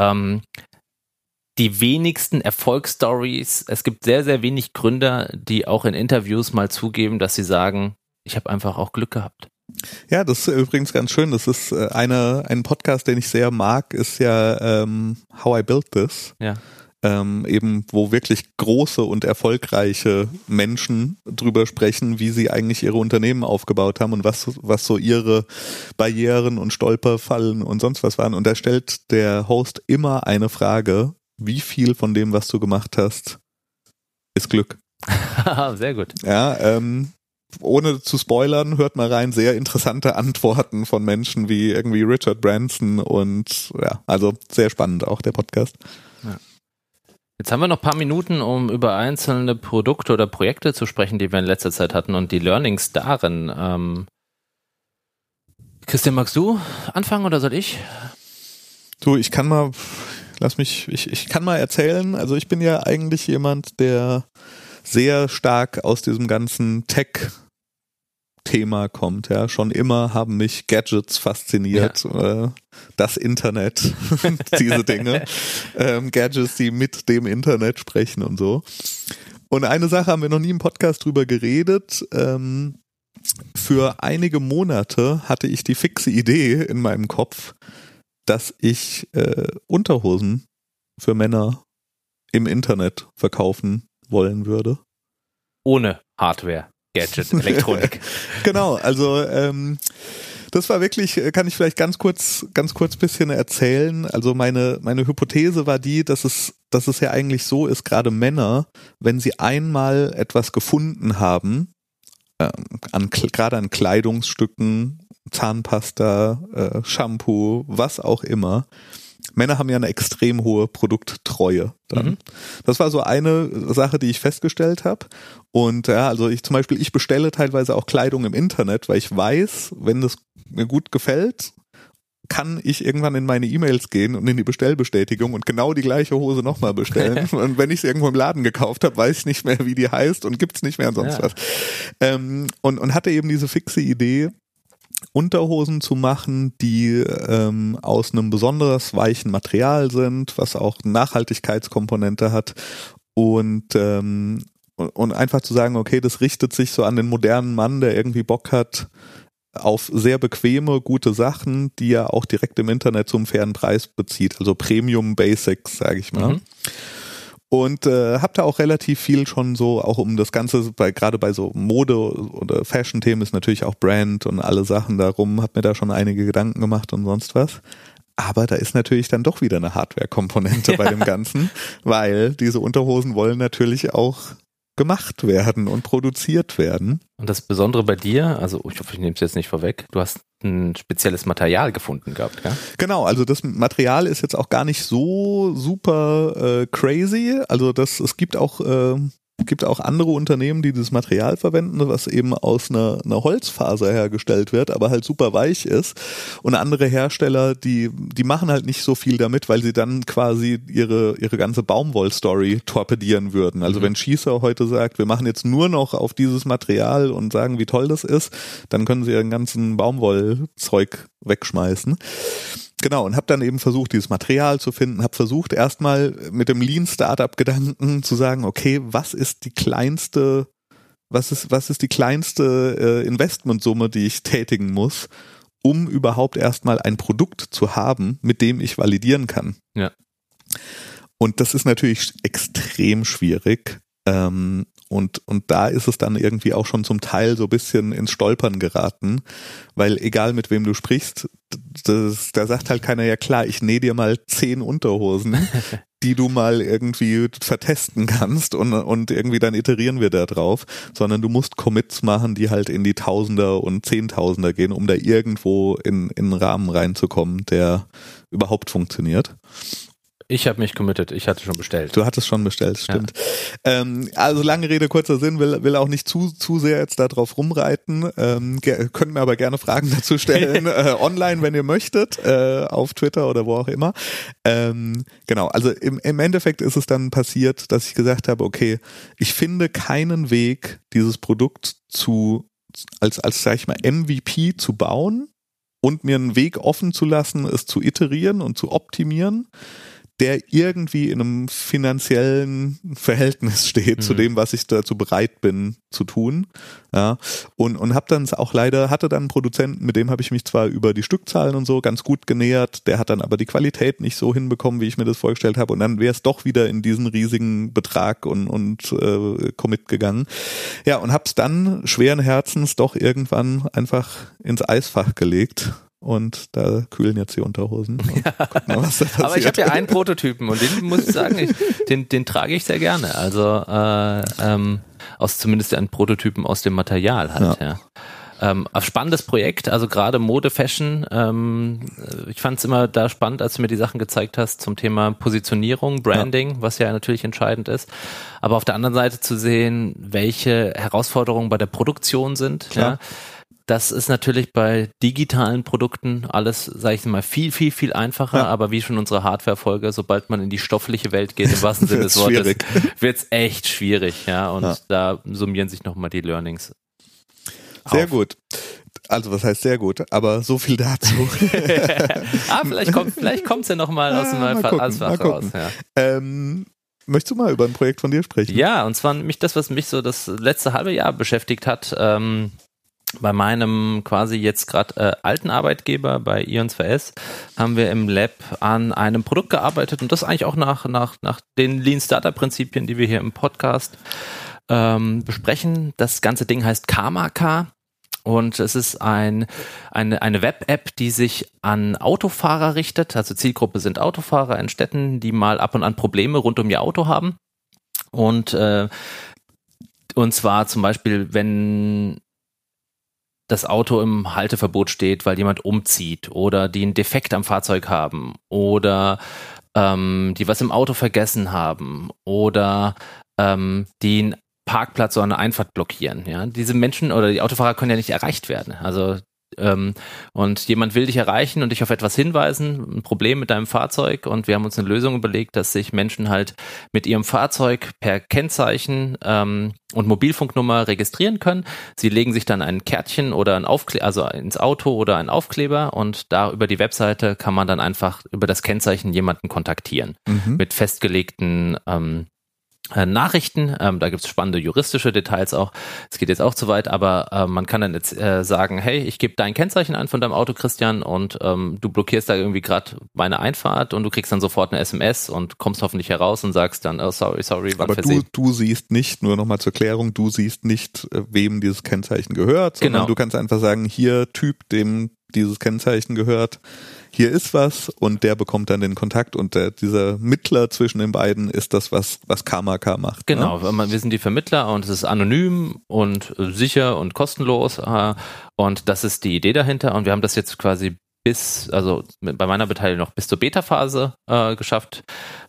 die wenigsten Erfolgsstories, es gibt sehr, sehr wenig Gründer, die auch in Interviews mal zugeben, dass sie sagen, ich habe einfach auch Glück gehabt. Ja, das ist übrigens ganz schön. Das ist ein Podcast, den ich sehr mag, ist ja How I Build This. Ja. Eben wo wirklich große und erfolgreiche Menschen drüber sprechen, wie sie eigentlich ihre Unternehmen aufgebaut haben und was so ihre Barrieren und Stolperfallen und sonst was waren. Und da stellt der Host immer eine Frage, wie viel von dem, was du gemacht hast, ist Glück? Sehr gut. Ja, ohne zu spoilern, hört mal rein, sehr interessante Antworten von Menschen wie irgendwie Richard Branson und ja, also sehr spannend auch der Podcast. Ja. Jetzt haben wir noch ein paar Minuten, um über einzelne Produkte oder Projekte zu sprechen, die wir in letzter Zeit hatten und die Learnings darin. Christian, magst du anfangen oder soll ich? Du, ich kann mal erzählen. Also ich bin ja eigentlich jemand, der sehr stark aus diesem ganzen Tech-Thema kommt. Ja, schon immer haben mich Gadgets fasziniert. Ja. Das Internet, diese Dinge, Gadgets, die mit dem Internet sprechen und so. Und eine Sache haben wir noch nie im Podcast drüber geredet. Für einige Monate hatte ich die fixe Idee in meinem Kopf, dass ich Unterhosen für Männer im Internet verkaufen wollen würde. Ohne Hardware, Gadget, Elektronik. Genau, also das war wirklich, kann ich vielleicht ganz kurz bisschen erzählen. Also meine Hypothese war die, dass es ja eigentlich so ist, gerade Männer, wenn sie einmal etwas gefunden haben, gerade an Kleidungsstücken, Zahnpasta, Shampoo, was auch immer, Männer haben ja eine extrem hohe Produkttreue dann. Mhm. Das war so eine Sache, die ich festgestellt habe. Und ja, also ich bestelle teilweise auch Kleidung im Internet, weil ich weiß, wenn das mir gut gefällt, kann ich irgendwann in meine E-Mails gehen und in die Bestellbestätigung und genau die gleiche Hose nochmal bestellen. Und wenn ich es irgendwo im Laden gekauft habe, weiß ich nicht mehr, wie die heißt und gibt's nicht mehr und sonst was. Und hatte eben diese fixe Idee, Unterhosen zu machen, die aus einem besonders weichen Material sind, was auch eine Nachhaltigkeitskomponente hat und einfach zu sagen, okay, das richtet sich so an den modernen Mann, der irgendwie Bock hat auf sehr bequeme, gute Sachen, die er auch direkt im Internet zum fairen Preis bezieht, also Premium Basics, sage ich mal. Mhm. Und hab da auch relativ viel schon so, auch um das Ganze, gerade bei so Mode- oder Fashion-Themen ist natürlich auch Brand und alle Sachen darum, hab mir da schon einige Gedanken gemacht und sonst was. Aber da ist natürlich dann doch wieder eine Hardware-Komponente bei dem Ganzen, weil diese Unterhosen wollen natürlich auch gemacht werden und produziert werden. Und das Besondere bei dir, also ich hoffe, ich nehme es jetzt nicht vorweg, du hast ein spezielles Material gefunden gehabt, gell? Genau, also das Material ist jetzt auch gar nicht so super crazy. Also es gibt auch andere Unternehmen, die dieses Material verwenden, was eben aus einer Holzfaser hergestellt wird, aber halt super weich ist. Und andere Hersteller, die machen halt nicht so viel damit, weil sie dann quasi ihre ganze Baumwoll-Story torpedieren würden. Also wenn Schießer heute sagt, wir machen jetzt nur noch auf dieses Material und sagen, wie toll das ist, dann können sie ihren ganzen Baumwollzeug wegschmeißen. Genau, und habe dann eben versucht, dieses Material zu finden, habe versucht erstmal mit dem Lean-Startup-Gedanken zu sagen, okay, was ist die kleinste Investmentsumme, die ich tätigen muss, um überhaupt erstmal ein Produkt zu haben, mit dem ich validieren kann. Ja. Und das ist natürlich extrem schwierig. Und da ist es dann irgendwie auch schon zum Teil so ein bisschen ins Stolpern geraten, weil egal mit wem du sprichst, da sagt halt keiner, ja klar, ich nähe dir mal 10 Unterhosen, die du mal irgendwie vertesten kannst und irgendwie dann iterieren wir da drauf, sondern du musst Commits machen, die halt in die Tausender und Zehntausender gehen, um da irgendwo in einen Rahmen reinzukommen, der überhaupt funktioniert. Ich habe mich committed, ich hatte schon bestellt. Du hattest schon bestellt, stimmt. Ja. Also lange Rede, kurzer Sinn, will auch nicht zu sehr jetzt da drauf rumreiten. Könnt mir aber gerne Fragen dazu stellen, online, wenn ihr möchtet, auf Twitter oder wo auch immer. Genau, also im Endeffekt ist es dann passiert, dass ich gesagt habe, okay, ich finde keinen Weg, dieses Produkt als sag ich mal, MVP zu bauen und mir einen Weg offen zu lassen, es zu iterieren und zu optimieren, der irgendwie in einem finanziellen Verhältnis steht zu dem, was ich dazu bereit bin zu tun. Ja, und habe dann auch leider, hatte dann einen Produzenten, mit dem habe ich mich zwar über die Stückzahlen und so ganz gut genähert, der hat dann aber die Qualität nicht so hinbekommen, wie ich mir das vorgestellt habe, und dann wäre es doch wieder in diesen riesigen Betrag und Commit gegangen. Ja, und habe es dann schweren Herzens doch irgendwann einfach ins Eisfach gelegt. Und da kühlen jetzt die Unterhosen. Ja. Gucken, was da passiert. Aber ich habe ja einen Prototypen und den muss ich sagen, den trage ich sehr gerne. Also zumindest einen Prototypen aus dem Material halt. Ja. Ja. Spannendes Projekt, also gerade Mode, Fashion. Ich fand es immer da spannend, als du mir die Sachen gezeigt hast zum Thema Positionierung, Branding, ja, was ja natürlich entscheidend ist. Aber auf der anderen Seite zu sehen, welche Herausforderungen bei der Produktion sind. Klar. Ja. Das ist natürlich bei digitalen Produkten alles, sage ich mal, viel, viel, viel einfacher. Ja. Aber wie schon unsere Hardware-Folge, sobald man in die stoffliche Welt geht, im wahrsten Sinne des Wortes, wird es echt schwierig. Ja, und da summieren sich nochmal die Learnings. Sehr gut. Also was heißt sehr gut, aber so viel dazu. Vielleicht kommt's ja nochmal aus dem Alsfach raus. Ja. Möchtest du mal über ein Projekt von dir sprechen? Ja, und zwar nämlich das, was mich so das letzte halbe Jahr beschäftigt hat, bei meinem quasi jetzt gerade alten Arbeitgeber bei Ions4S haben wir im Lab an einem Produkt gearbeitet und das eigentlich auch nach den Lean Startup Prinzipien, die wir hier im Podcast besprechen. Das ganze Ding heißt carmacar und es ist eine Web-App, die sich an Autofahrer richtet. Also Zielgruppe sind Autofahrer in Städten, die mal ab und an Probleme rund um ihr Auto haben. Und zwar zum Beispiel, wenn das Auto im Halteverbot steht, weil jemand umzieht oder die einen Defekt am Fahrzeug haben oder die was im Auto vergessen haben oder die einen Parkplatz oder eine Einfahrt blockieren. Ja? Diese Menschen oder die Autofahrer können ja nicht erreicht werden. Also und jemand will dich erreichen und dich auf etwas hinweisen, ein Problem mit deinem Fahrzeug, und wir haben uns eine Lösung überlegt, dass sich Menschen halt mit ihrem Fahrzeug per Kennzeichen und Mobilfunknummer registrieren können. Sie legen sich dann ein Kärtchen oder ein Aufkleber, also ins Auto oder einen Aufkleber, und da über die Webseite kann man dann einfach über das Kennzeichen jemanden kontaktieren mit festgelegten Nachrichten, da gibt's spannende juristische Details auch, es geht jetzt auch zu weit, aber man kann dann jetzt sagen, hey, ich gebe dein Kennzeichen ein von deinem Auto, Christian, und du blockierst da irgendwie gerade meine Einfahrt, und du kriegst dann sofort eine SMS und kommst hoffentlich heraus und sagst dann, oh, sorry, war ein Versehen. Aber du siehst nicht, nur nochmal zur Klärung, du siehst nicht, wem dieses Kennzeichen gehört, sondern du kannst einfach sagen, hier Typ, dem dieses Kennzeichen gehört, hier ist was, und der bekommt dann den Kontakt, und dieser Mittler zwischen den beiden ist das, was carmacar macht. Genau, ne? Wir sind die Vermittler, und es ist anonym und sicher und kostenlos, und das ist die Idee dahinter, und wir haben das jetzt quasi bei meiner Beteiligung noch bis zur Beta-Phase geschafft.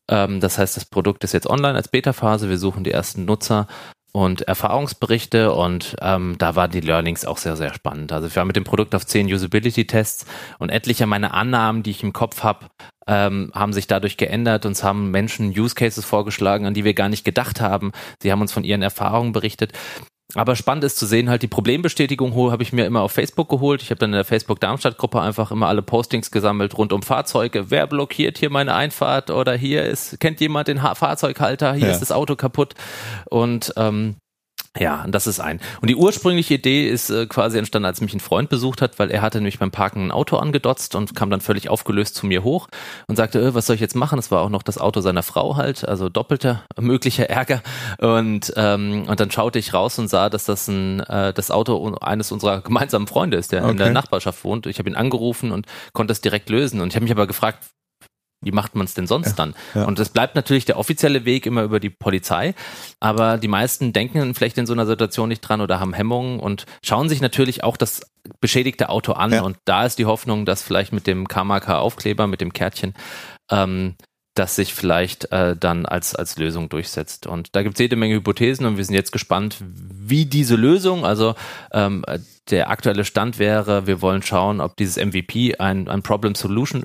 Das heißt, das Produkt ist jetzt online als Beta-Phase. Wir suchen die ersten Nutzer und Erfahrungsberichte, und da waren die Learnings auch sehr, sehr spannend. Also wir waren mit dem Produkt auf 10 Usability-Tests, und etliche meiner Annahmen, die ich im Kopf habe, haben sich dadurch geändert. Uns haben Menschen Use-Cases vorgeschlagen, an die wir gar nicht gedacht haben. Sie haben uns von ihren Erfahrungen berichtet. Aber spannend ist zu sehen, halt die Problembestätigung habe ich mir immer auf Facebook geholt. Ich habe dann in der Facebook-Darmstadt-Gruppe einfach immer alle Postings gesammelt rund um Fahrzeuge. Wer blockiert hier meine Einfahrt? Oder kennt jemand den Fahrzeughalter? Hier ist das Auto kaputt. Und das ist Und die ursprüngliche Idee ist quasi entstanden, als mich ein Freund besucht hat, weil er hatte nämlich beim Parken ein Auto angedotzt und kam dann völlig aufgelöst zu mir hoch und sagte, was soll ich jetzt machen? Das war auch noch das Auto seiner Frau halt, also doppelter möglicher Ärger. Und dann schaute ich raus und sah, dass das das Auto eines unserer gemeinsamen Freunde ist, der in der Nachbarschaft wohnt. Ich habe ihn angerufen und konnte es direkt lösen. Und ich habe mich aber gefragt, wie macht man es denn sonst dann? Ja. Und das bleibt natürlich der offizielle Weg immer über die Polizei, aber die meisten denken vielleicht in so einer Situation nicht dran oder haben Hemmungen und schauen sich natürlich auch das beschädigte Auto an. Ja. Und da ist die Hoffnung, dass vielleicht mit dem carmacar-Aufkleber, mit dem Kärtchen, das sich vielleicht dann als Lösung durchsetzt. Und da gibt es jede Menge Hypothesen, und wir sind jetzt gespannt, wie diese Lösung, also der aktuelle Stand wäre, wir wollen schauen, ob dieses MVP ein Problem-Solution,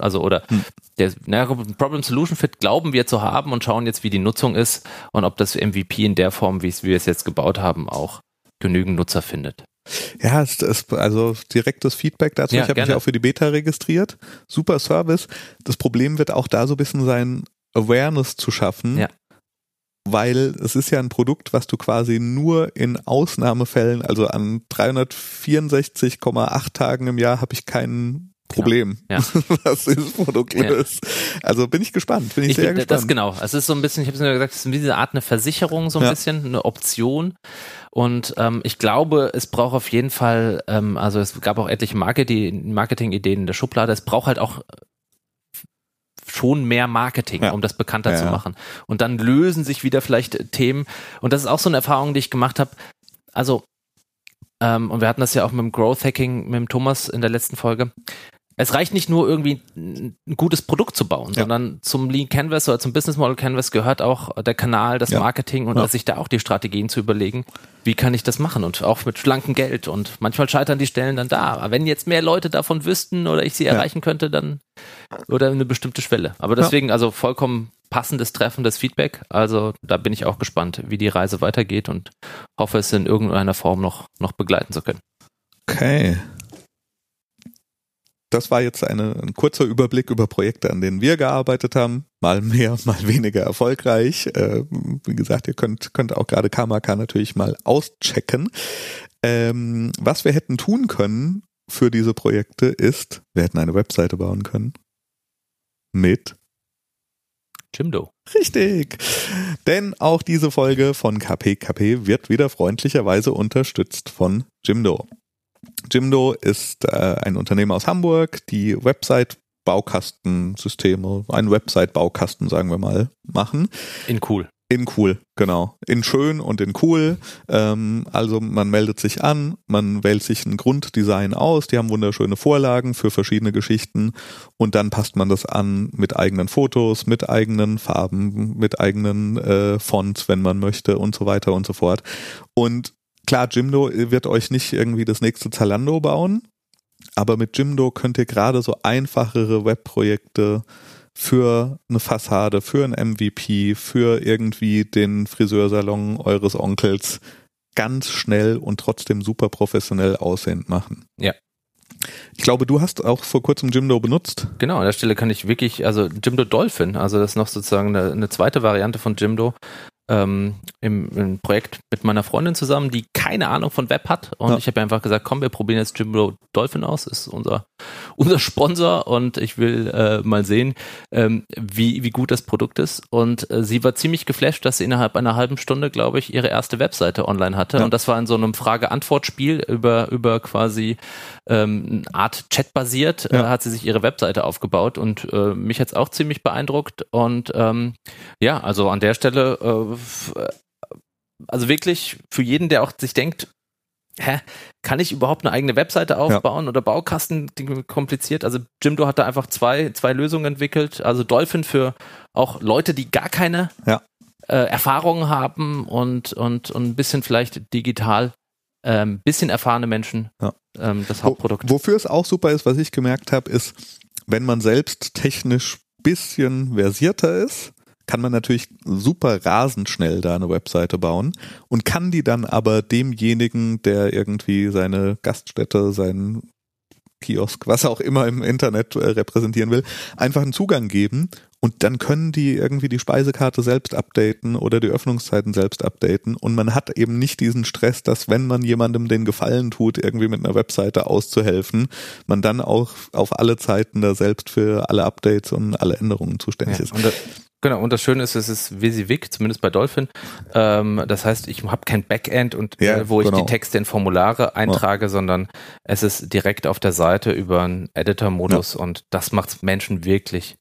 Problem-Solution-Fit glauben wir zu haben, und schauen jetzt, wie die Nutzung ist und ob das MVP in der Form, wie wir es jetzt gebaut haben, auch genügend Nutzer findet. Ja, also direktes Feedback dazu. Ja, ich habe mich auch für die Beta registriert. Super Service. Das Problem wird auch da so ein bisschen sein, Awareness zu schaffen, weil es ist ja ein Produkt, was du quasi nur in Ausnahmefällen, also an 364,8 Tagen im Jahr habe ich keinen Problem, was dieses Produkt ist. Also bin ich gespannt, bin ich sehr gespannt. Es ist so ein bisschen, ich habe es ja gesagt, es ist diese Art eine Versicherung, so ein bisschen, eine Option, und ich glaube, es braucht auf jeden Fall, also es gab auch etliche Marketing-Ideen in der Schublade, es braucht halt auch schon mehr Marketing, um das bekannter zu machen. Und dann lösen sich wieder vielleicht Themen, und das ist auch so eine Erfahrung, die ich gemacht habe, also und wir hatten das ja auch mit dem Growth Hacking mit dem Thomas in der letzten Folge. Es reicht nicht nur irgendwie ein gutes Produkt zu bauen, sondern zum Lean Canvas oder zum Business Model Canvas gehört auch der Kanal, das Marketing und sich da auch die Strategien zu überlegen, wie kann ich das machen, und auch mit schlankem Geld, und manchmal scheitern die Stellen dann da. Aber wenn jetzt mehr Leute davon wüssten oder ich sie erreichen könnte, dann oder eine bestimmte Schwelle. Aber deswegen also vollkommen passendes, treffendes Feedback. Also da bin ich auch gespannt, wie die Reise weitergeht, und hoffe, es in irgendeiner Form noch begleiten zu können. Okay. Das war jetzt ein kurzer Überblick über Projekte, an denen wir gearbeitet haben. Mal mehr, mal weniger erfolgreich. Wie gesagt, ihr könnt auch gerade carmacar natürlich mal auschecken. Was wir hätten tun können für diese Projekte ist, wir hätten eine Webseite bauen können. Mit Jimdo. Richtig. Denn auch diese Folge von KPKP wird wieder freundlicherweise unterstützt von Jimdo. Jimdo ist ein Unternehmen aus Hamburg, die einen Website-Baukasten, sagen wir mal, machen. In cool. In cool, genau. In schön und in cool. Also man meldet sich an, man wählt sich ein Grunddesign aus, die haben wunderschöne Vorlagen für verschiedene Geschichten, und dann passt man das an mit eigenen Fotos, mit eigenen Farben, mit eigenen Fonts, wenn man möchte, und so weiter und so fort. Und klar, Jimdo wird euch nicht irgendwie das nächste Zalando bauen, aber mit Jimdo könnt ihr gerade so einfachere Webprojekte für eine Fassade, für ein MVP, für irgendwie den Friseursalon eures Onkels ganz schnell und trotzdem super professionell aussehend machen. Ja. Ich glaube, du hast auch vor kurzem Jimdo benutzt. Genau, an der Stelle kann ich wirklich, also Jimdo Dolphin, also das ist noch sozusagen eine zweite Variante von Jimdo, im Projekt mit meiner Freundin zusammen, die keine Ahnung von Web hat. Und ich habe einfach gesagt, komm, wir probieren jetzt Jimdo Dolphin aus, ist unser Sponsor, und ich will mal sehen, wie gut das Produkt ist. Und sie war ziemlich geflasht, dass sie innerhalb einer halben Stunde, glaube ich, ihre erste Webseite online hatte. Ja. Und das war in so einem Frage-Antwort-Spiel über quasi eine Art Chat basiert, hat sie sich ihre Webseite aufgebaut, und mich hat's auch ziemlich beeindruckt. Und also an der Stelle also wirklich für jeden, der auch sich denkt, kann ich überhaupt eine eigene Webseite aufbauen oder Baukasten kompliziert? Also Jimdo hat da einfach zwei Lösungen entwickelt. Also Dolphin für auch Leute, die gar keine Erfahrungen haben und ein bisschen vielleicht digital, ein bisschen erfahrene Menschen, das Hauptprodukt. Wofür es auch super ist, was ich gemerkt habe, ist, wenn man selbst technisch ein bisschen versierter ist, kann man natürlich super rasend schnell da eine Webseite bauen und kann die dann aber demjenigen, der irgendwie seine Gaststätte, seinen Kiosk, was auch immer im Internet repräsentieren will, einfach einen Zugang geben, und dann können die irgendwie die Speisekarte selbst updaten oder die Öffnungszeiten selbst updaten, und man hat eben nicht diesen Stress, dass, wenn man jemandem den Gefallen tut, irgendwie mit einer Webseite auszuhelfen, man dann auch auf alle Zeiten da selbst für alle Updates und alle Änderungen zuständig ist. Genau, und das Schöne ist, es ist WYSIWYG, zumindest bei Dolphin. Das heißt, ich habe kein Backend, und ich die Texte in Formulare eintrage, sondern es ist direkt auf der Seite über einen Editor-Modus, und das macht es Menschen wirklich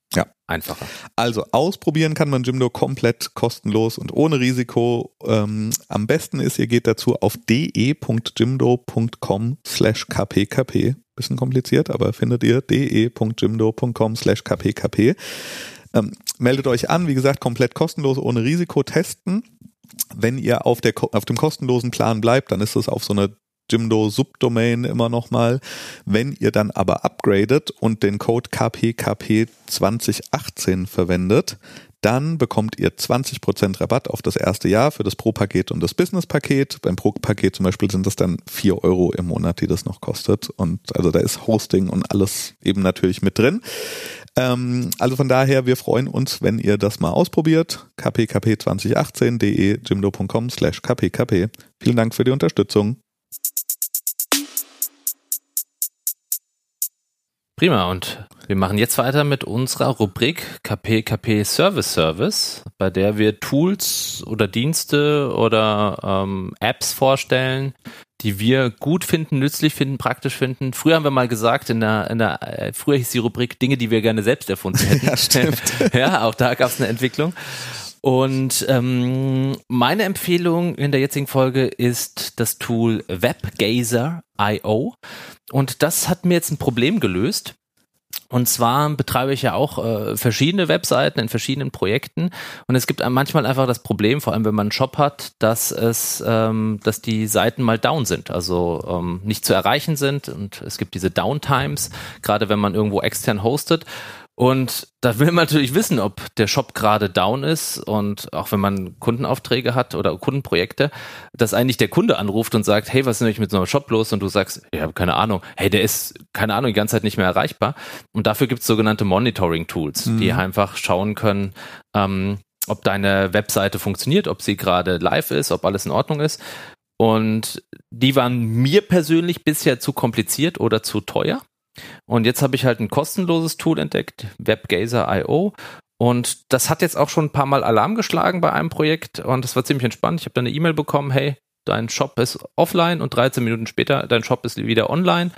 einfacher. Also ausprobieren kann man Jimdo komplett kostenlos und ohne Risiko. Am besten ist, ihr geht dazu auf de.jimdo.com/kpkp. Bisschen kompliziert, aber findet ihr de.jimdo.com/kpkp. Meldet euch an, wie gesagt, komplett kostenlos, ohne Risiko, testen. Wenn ihr auf dem kostenlosen Plan bleibt, dann ist es auf so einer Jimdo-Subdomain immer nochmal. Wenn ihr dann aber upgradet und den Code KPKP 2018 verwendet, dann bekommt ihr 20% Rabatt auf das erste Jahr für das Pro-Paket und das Business-Paket. Beim Pro-Paket zum Beispiel sind das dann 4 Euro im Monat, die das noch kostet. Und also da ist Hosting und alles eben natürlich mit drin. Also von daher, wir freuen uns, wenn ihr das mal ausprobiert. kpkp2018.de, jimdo.com/kpkp. Vielen Dank für die Unterstützung. Prima, und wir machen jetzt weiter mit unserer Rubrik KPKP Service, bei der wir Tools oder Dienste oder Apps vorstellen, die wir gut finden, nützlich finden, praktisch finden. Früher haben wir mal gesagt, früher hieß die Rubrik Dinge, die wir gerne selbst erfunden hätten. Ja, stimmt. Ja, auch da gab es eine Entwicklung. Und meine Empfehlung in der jetzigen Folge ist das Tool WebGazer.io. Und das hat mir jetzt ein Problem gelöst. Und zwar betreibe ich ja auch verschiedene Webseiten in verschiedenen Projekten, und es gibt manchmal einfach das Problem, vor allem wenn man einen Shop hat, dass die Seiten mal down sind, also nicht zu erreichen sind, und es gibt diese Downtimes, gerade wenn man irgendwo extern hostet. Und da will man natürlich wissen, ob der Shop gerade down ist, und auch wenn man Kundenaufträge hat oder Kundenprojekte, dass eigentlich der Kunde anruft und sagt, hey, was ist denn mit so einem Shop los? Und du sagst, ich habe keine Ahnung. Hey, der ist, keine Ahnung, die ganze Zeit nicht mehr erreichbar. Und dafür gibt es sogenannte Monitoring-Tools, die einfach schauen können, ob deine Webseite funktioniert, ob sie gerade live ist, ob alles in Ordnung ist. Und die waren mir persönlich bisher zu kompliziert oder zu teuer. Und jetzt habe ich halt ein kostenloses Tool entdeckt, WebGazer.io, und das hat jetzt auch schon ein paar Mal Alarm geschlagen bei einem Projekt, und das war ziemlich entspannt. Ich habe dann eine E-Mail bekommen, hey, dein Shop ist offline, und 13 Minuten später, dein Shop ist wieder online,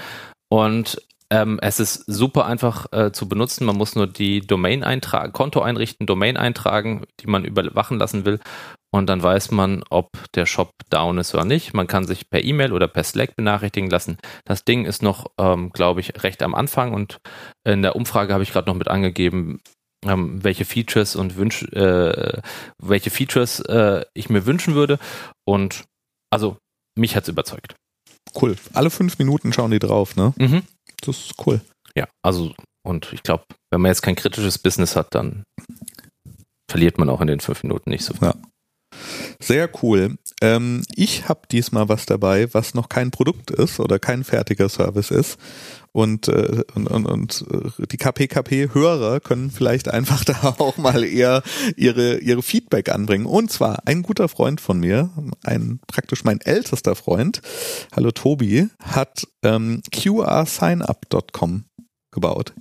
und es ist super einfach zu benutzen. Man muss nur die Domain eintragen, Konto einrichten, Domain eintragen, die man überwachen lassen will, und dann weiß man, ob der Shop down ist oder nicht. Man kann sich per E-Mail oder per Slack benachrichtigen lassen. Das Ding ist noch, glaube ich, recht am Anfang, und in der Umfrage habe ich gerade noch mit angegeben, welche Features ich mir wünschen würde, und also mich hat's überzeugt. Cool. Alle 5 Minuten schauen die drauf, ne? Mhm. Das ist cool. Ja, also, und ich glaube, wenn man jetzt kein kritisches Business hat, dann verliert man auch in den 5 Minuten nicht so viel. Ja. Sehr cool. Ich habe diesmal was dabei, was noch kein Produkt ist oder kein fertiger Service ist. Und die KPKP-Hörer können vielleicht einfach da auch mal eher ihre Feedback anbringen. Und zwar ein guter Freund von mir, praktisch mein ältester Freund, hallo Tobi, hat QR-Signup.com gebaut.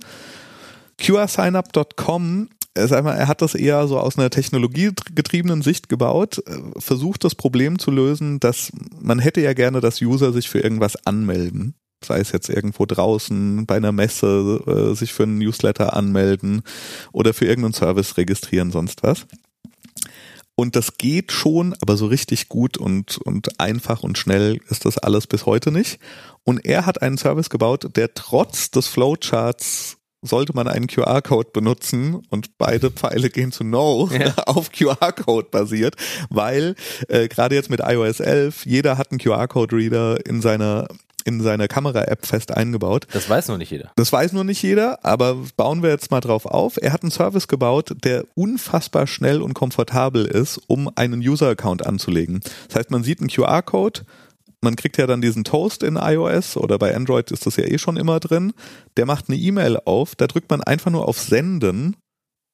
QR-Signup.com, er hat das eher so aus einer technologiegetriebenen Sicht gebaut, versucht das Problem zu lösen, dass man hätte ja gerne, dass User sich für irgendwas anmelden. Sei es jetzt irgendwo draußen, bei einer Messe, sich für einen Newsletter anmelden oder für irgendeinen Service registrieren, sonst was. Und das geht schon, aber so richtig gut und einfach und schnell ist das alles bis heute nicht. Und er hat einen Service gebaut, der trotz des Flowcharts sollte man einen QR-Code benutzen und beide Pfeile gehen zu No auf QR-Code basiert, weil gerade jetzt mit iOS 11, jeder hat einen QR-Code-Reader in seiner Kamera-App fest eingebaut. Das weiß nur nicht jeder, aber bauen wir jetzt mal drauf auf. Er hat einen Service gebaut, der unfassbar schnell und komfortabel ist, um einen User-Account anzulegen. Das heißt, man sieht einen QR-Code, man kriegt ja dann diesen Toast in iOS oder bei Android ist das ja eh schon immer drin. Der macht eine E-Mail auf, da drückt man einfach nur auf Senden.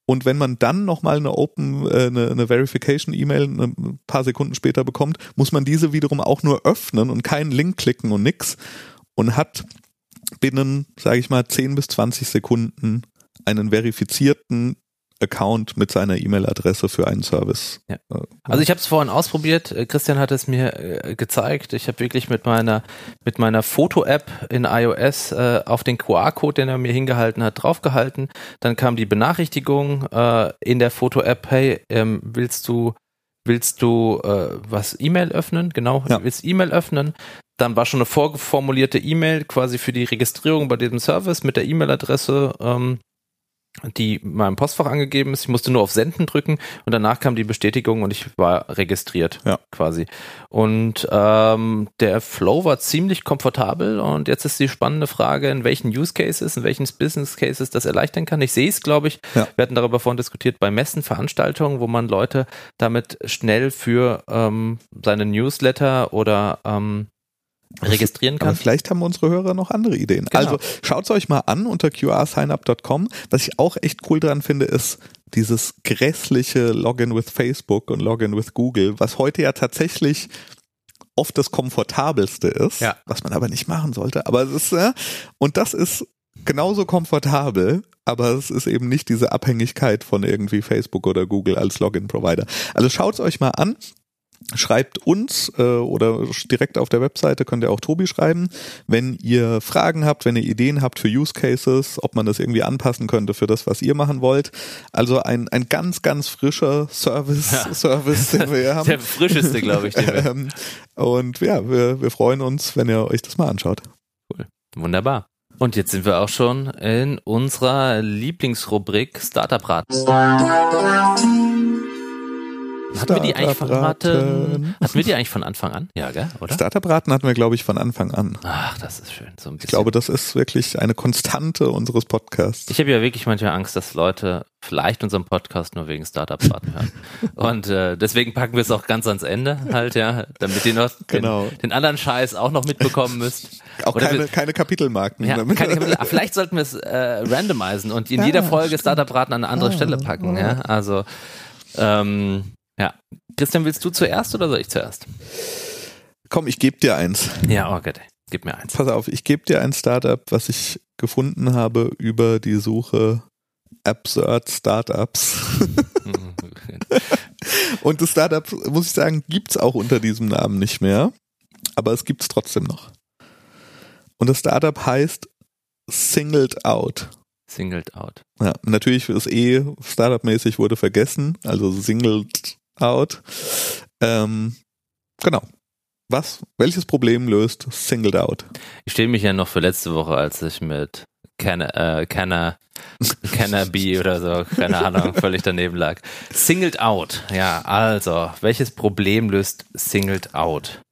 Und wenn man dann nochmal eine Verification-E-Mail ein paar Sekunden später bekommt, muss man diese wiederum auch nur öffnen und keinen Link klicken und nix und hat binnen, sage ich mal, 10 bis 20 Sekunden einen verifizierten Account mit seiner E-Mail-Adresse für einen Service. Ja. Also ich habe es vorhin ausprobiert, Christian hat es mir gezeigt, ich habe wirklich mit meiner Foto-App in iOS auf den QR-Code, den er mir hingehalten hat, draufgehalten, dann kam die Benachrichtigung in der Foto-App, hey, willst du was E-Mail öffnen? Genau, ja. Du willst E-Mail öffnen. Dann war schon eine vorgeformulierte E-Mail quasi für die Registrierung bei diesem Service mit der E-Mail-Adresse, die in meinem Postfach angegeben ist. Ich musste nur auf Senden drücken und danach kam die Bestätigung und ich war registriert quasi. Und der Flow war ziemlich komfortabel und jetzt ist die spannende Frage, in welchen Use Cases, in welchen Business Cases das erleichtern kann. Ich sehe es, glaube ich. Ja. Wir hatten darüber vorhin diskutiert, bei Messen, Veranstaltungen, wo man Leute damit schnell für seine Newsletter oder registrieren kann. Aber vielleicht haben unsere Hörer noch andere Ideen. Genau. Also schaut es euch mal an unter qrsignup.com. Was ich auch echt cool dran finde, ist dieses grässliche Login with Facebook und Login with Google, was heute ja tatsächlich oft das komfortabelste ist, was man aber nicht machen sollte. Aber es ist, und das ist genauso komfortabel, aber es ist eben nicht diese Abhängigkeit von irgendwie Facebook oder Google als Login-Provider. Also schaut es euch mal an. Schreibt uns oder direkt auf der Webseite könnt ihr auch Tobi schreiben, wenn ihr Fragen habt, wenn ihr Ideen habt für Use Cases, ob man das irgendwie anpassen könnte für das, was ihr machen wollt. Also ein ganz, ganz frischer Service, den wir haben. Der frischeste, glaube ich. Und ja, wir freuen uns, wenn ihr euch das mal anschaut. Cool. Wunderbar. Und jetzt sind wir auch schon in unserer Lieblingsrubrik Startup-Rat. Hatten wir die eigentlich von Anfang an? Ja, gell, oder? Startup-Raten hatten wir, glaube ich, von Anfang an. Ach, das ist schön. So ein bisschen. Ich glaube, das ist wirklich eine Konstante unseres Podcasts. Ich habe ja wirklich manchmal Angst, dass Leute vielleicht unseren Podcast nur wegen Startup-Raten hören. Und deswegen packen wir es auch ganz ans Ende halt, damit ihr noch den anderen Scheiß auch noch mitbekommen müsst. Auch oder keine Kapitelmarken. Ja, keine Kapitel. Vielleicht sollten wir es randomisen und in jeder Folge Startup-Raten an eine andere Stelle packen. Ja? Also, Christian, willst du zuerst oder soll ich zuerst? Komm, ich gebe dir eins. Ja, oh Gott, gib mir eins. Pass auf, ich gebe dir ein Startup, was ich gefunden habe über die Suche Absurd Startups. Und das Startup, muss ich sagen, gibt es auch unter diesem Namen nicht mehr, aber es gibt es trotzdem noch. Und das Startup heißt Singled Out. Singled Out. Ja, natürlich ist Startup-mäßig wurde vergessen, also Singled Out. Genau. Welches Problem löst Singled Out? Ich stelle mich ja noch für letzte Woche, als ich mit Cannabis oder so, keine Ahnung, völlig daneben lag. Singled Out. Ja, also, welches Problem löst Singled Out?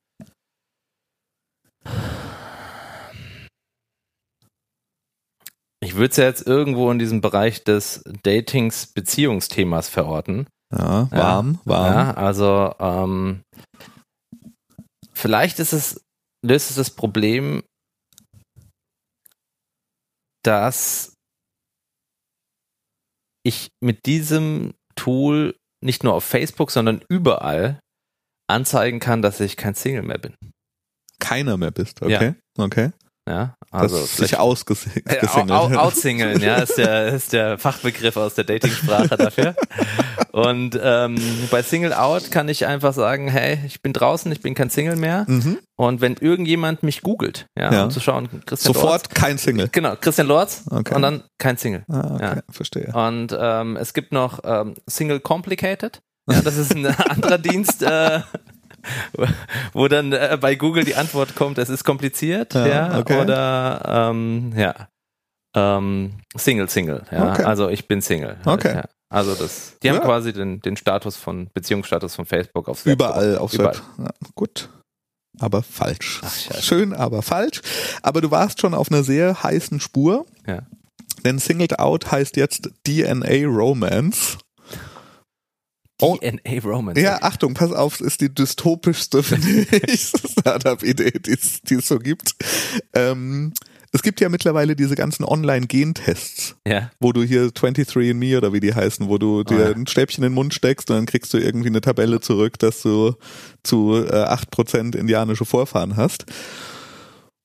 Ich würde es ja jetzt irgendwo in diesem Bereich des Datings-Beziehungsthemas verorten. Ja, warm. Ja, also vielleicht löst es das Problem, dass ich mit diesem Tool nicht nur auf Facebook, sondern überall anzeigen kann, dass ich kein Single mehr bin. Keiner mehr bist, okay. Ja. Okay. Ja, also das sich ausgesingelt. Outsingeln, ja, ist der Fachbegriff aus der Dating-Sprache dafür. Und bei Singled Out kann ich einfach sagen, hey, ich bin draußen, ich bin kein Single mehr. Mhm. Und wenn irgendjemand mich googelt, um zu schauen, Christian Lorz. Sofort kein Single. Genau, Christian Lorz und dann kein Single. Ah, okay, verstehe. Und es gibt noch Single Complicated. Ja, das ist ein anderer Dienst, wo dann bei Google die Antwort kommt, es ist kompliziert, oder Single, ja, okay. Also ich bin Single. Okay. Ja. Also das, die haben quasi den Status von Beziehungsstatus von Facebook aufs Web. Überall aufs Web. Ja, gut, aber falsch. Ach, schön, aber falsch. Aber du warst schon auf einer sehr heißen Spur, denn Singled Out heißt jetzt DNA Romance. DNA Romance. Ja, Achtung, pass auf, es ist die dystopischste, finde ich, Startup-Idee, die es so gibt. Es gibt ja mittlerweile diese ganzen Online-Gentests, wo du hier 23andMe oder wie die heißen, wo du dir ein Stäbchen in den Mund steckst und dann kriegst du irgendwie eine Tabelle zurück, dass du zu 8% indianische Vorfahren hast.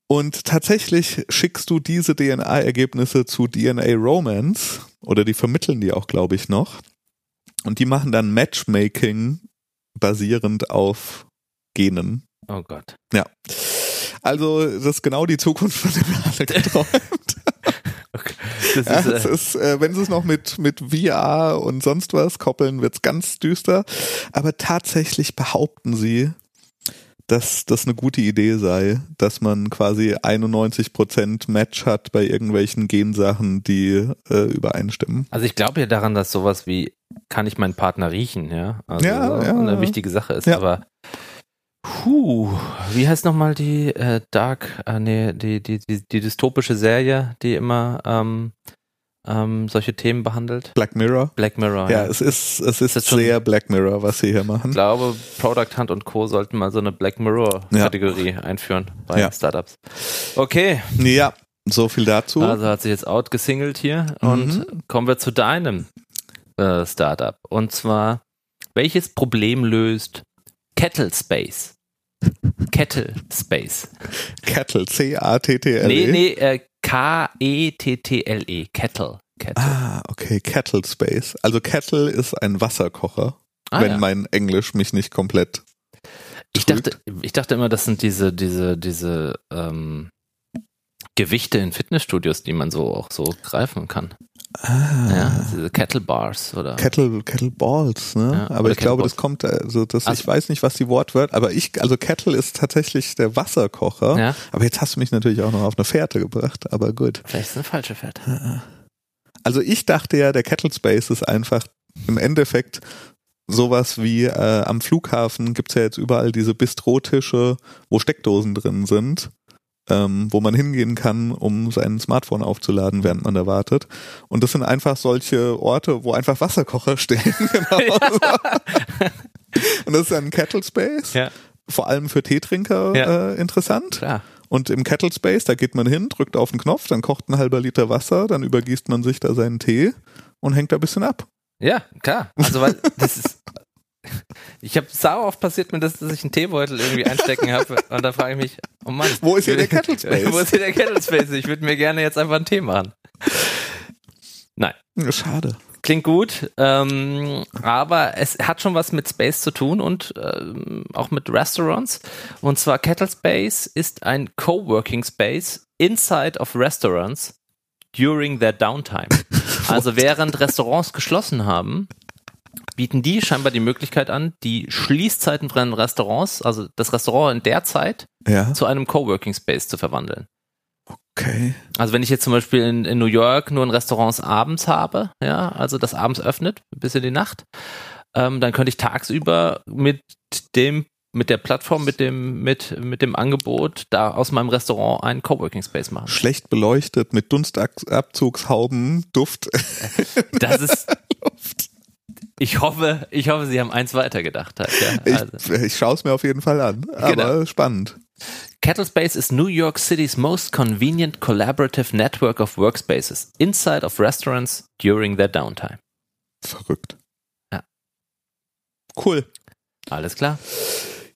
Und tatsächlich schickst du diese DNA-Ergebnisse zu DNA Romance, oder die vermitteln die auch, glaube ich, noch. Und die machen dann Matchmaking basierend auf Genen. Oh Gott. Ja. Also, das ist genau die Zukunft, von der wir alle geträumt haben. Okay. Wenn sie es noch mit VR und sonst was koppeln, wird es ganz düster. Aber tatsächlich behaupten sie, dass das eine gute Idee sei, dass man quasi 91% Match hat bei irgendwelchen Gensachen, die übereinstimmen. Also ich glaube ja daran, dass sowas wie, kann ich meinen Partner riechen, eine wichtige Sache ist, aber wie heißt nochmal die die dystopische Serie, die immer solche Themen behandelt? Black Mirror. Ja, es ist sehr Black Mirror, was sie hier machen. Ich glaube, Product Hunt und Co. sollten mal so eine Black Mirror-Kategorie einführen bei Startups. Okay. Ja, so viel dazu. Also hat sich jetzt out gesingelt hier und kommen wir zu deinem Startup. Und zwar, welches Problem löst Kettle Space? Kettle Space. Kettle, C-A-T-T-L-E? Nee, K-E-T-T-L-E, Kettle. Ah, okay, Kettle Space. Also Kettle ist ein Wasserkocher, mein Englisch mich nicht komplett Ich dachte immer, das sind diese Gewichte in Fitnessstudios, die man so auch so greifen kann. Ah. Ja, diese Kettlebars oder Kettleballs, ne? Ja, aber ich glaube, das kommt, ich weiß nicht, was die Wortwörter, aber Kettle ist tatsächlich der Wasserkocher, aber jetzt hast du mich natürlich auch noch auf eine Fährte gebracht, aber gut. Vielleicht ist eine falsche Fährte. Also ich dachte ja, der Kettle Space ist einfach im Endeffekt sowas wie am Flughafen gibt's ja jetzt überall diese Bistrotische, wo Steckdosen drin sind. Wo man hingehen kann, um sein Smartphone aufzuladen, während man da wartet. Und das sind einfach solche Orte, wo einfach Wasserkocher stehen. Genau. Und das ist ein Kettle Space, vor allem für Teetrinker interessant. Klar. Und im Kettle Space, da geht man hin, drückt auf den Knopf, dann kocht ein halber Liter Wasser, dann übergießt man sich da seinen Tee und hängt da ein bisschen ab. Ja, klar. Also weil das ist... Ich habe sau oft passiert mir das, dass ich einen Teebeutel irgendwie einstecken habe und da frage ich mich, oh Mann. Wo ist hier der Kettle Space? Ich würde mir gerne jetzt einfach einen Tee machen. Nein. Schade. Klingt gut, aber es hat schon was mit Space zu tun und auch mit Restaurants. Und zwar Kettle Space ist ein Coworking Space inside of restaurants during their downtime. Also während Restaurants geschlossen haben, bieten die scheinbar die Möglichkeit an, die Schließzeiten von Restaurants, also das Restaurant in der Zeit, zu einem Coworking Space zu verwandeln. Okay. Also wenn ich jetzt zum Beispiel in New York nur ein Restaurant abends habe, also das abends öffnet, bis in die Nacht, dann könnte ich tagsüber mit dem Angebot da aus meinem Restaurant einen Coworking Space machen. Schlecht beleuchtet, mit Dunstabzugshauben, Duft. Das ist Ich hoffe, Sie haben eins weitergedacht. Halt, ja. Also. Ich schaue es mir auf jeden Fall an, aber genau. Spannend. Kettle Space is New York City's most convenient collaborative network of workspaces inside of restaurants during their downtime. Verrückt. Ja. Cool. Alles klar.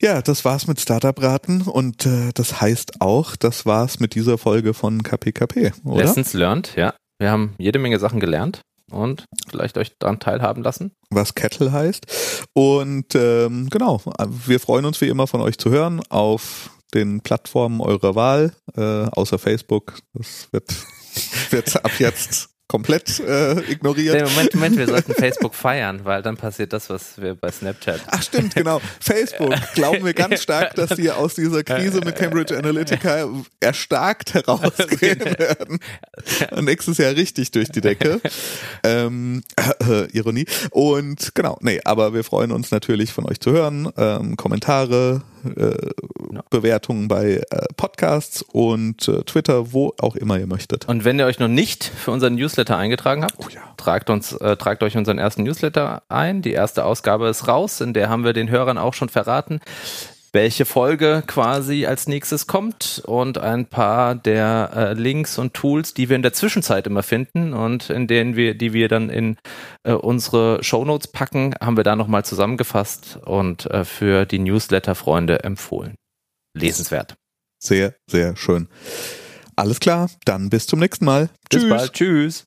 Ja, das war's mit Startup-Raten und das heißt auch, das war's mit dieser Folge von KPKP, oder? Lessons learned, ja. Wir haben jede Menge Sachen gelernt und vielleicht euch daran teilhaben lassen. Was Kettle heißt. Und genau, wir freuen uns wie immer von euch zu hören auf den Plattformen eurer Wahl, außer Facebook. Das wird ab jetzt komplett ignoriert. Nee, Moment, wir sollten Facebook feiern, weil dann passiert das, was wir bei Snapchat. Ach stimmt, genau. Facebook, glauben wir ganz stark, dass die aus dieser Krise mit Cambridge Analytica erstarkt herausgehen werden. Und nächstes Jahr richtig durch die Decke. Ironie. Und genau, nee, aber wir freuen uns natürlich von euch zu hören. Kommentare, Bewertungen bei Podcasts und Twitter, wo auch immer ihr möchtet. Und wenn ihr euch noch nicht für unseren Newsletter eingetragen habt, tragt euch unseren ersten Newsletter ein. Die erste Ausgabe ist raus, in der haben wir den Hörern auch schon verraten, welche Folge quasi als nächstes kommt und ein paar der Links und Tools, die wir in der Zwischenzeit immer finden und in denen die wir dann in unsere Shownotes packen, haben wir da nochmal zusammengefasst und für die Newsletter-Freunde empfohlen. Lesenswert. Sehr, sehr schön. Alles klar, dann bis zum nächsten Mal. Bis bald. Tschüss.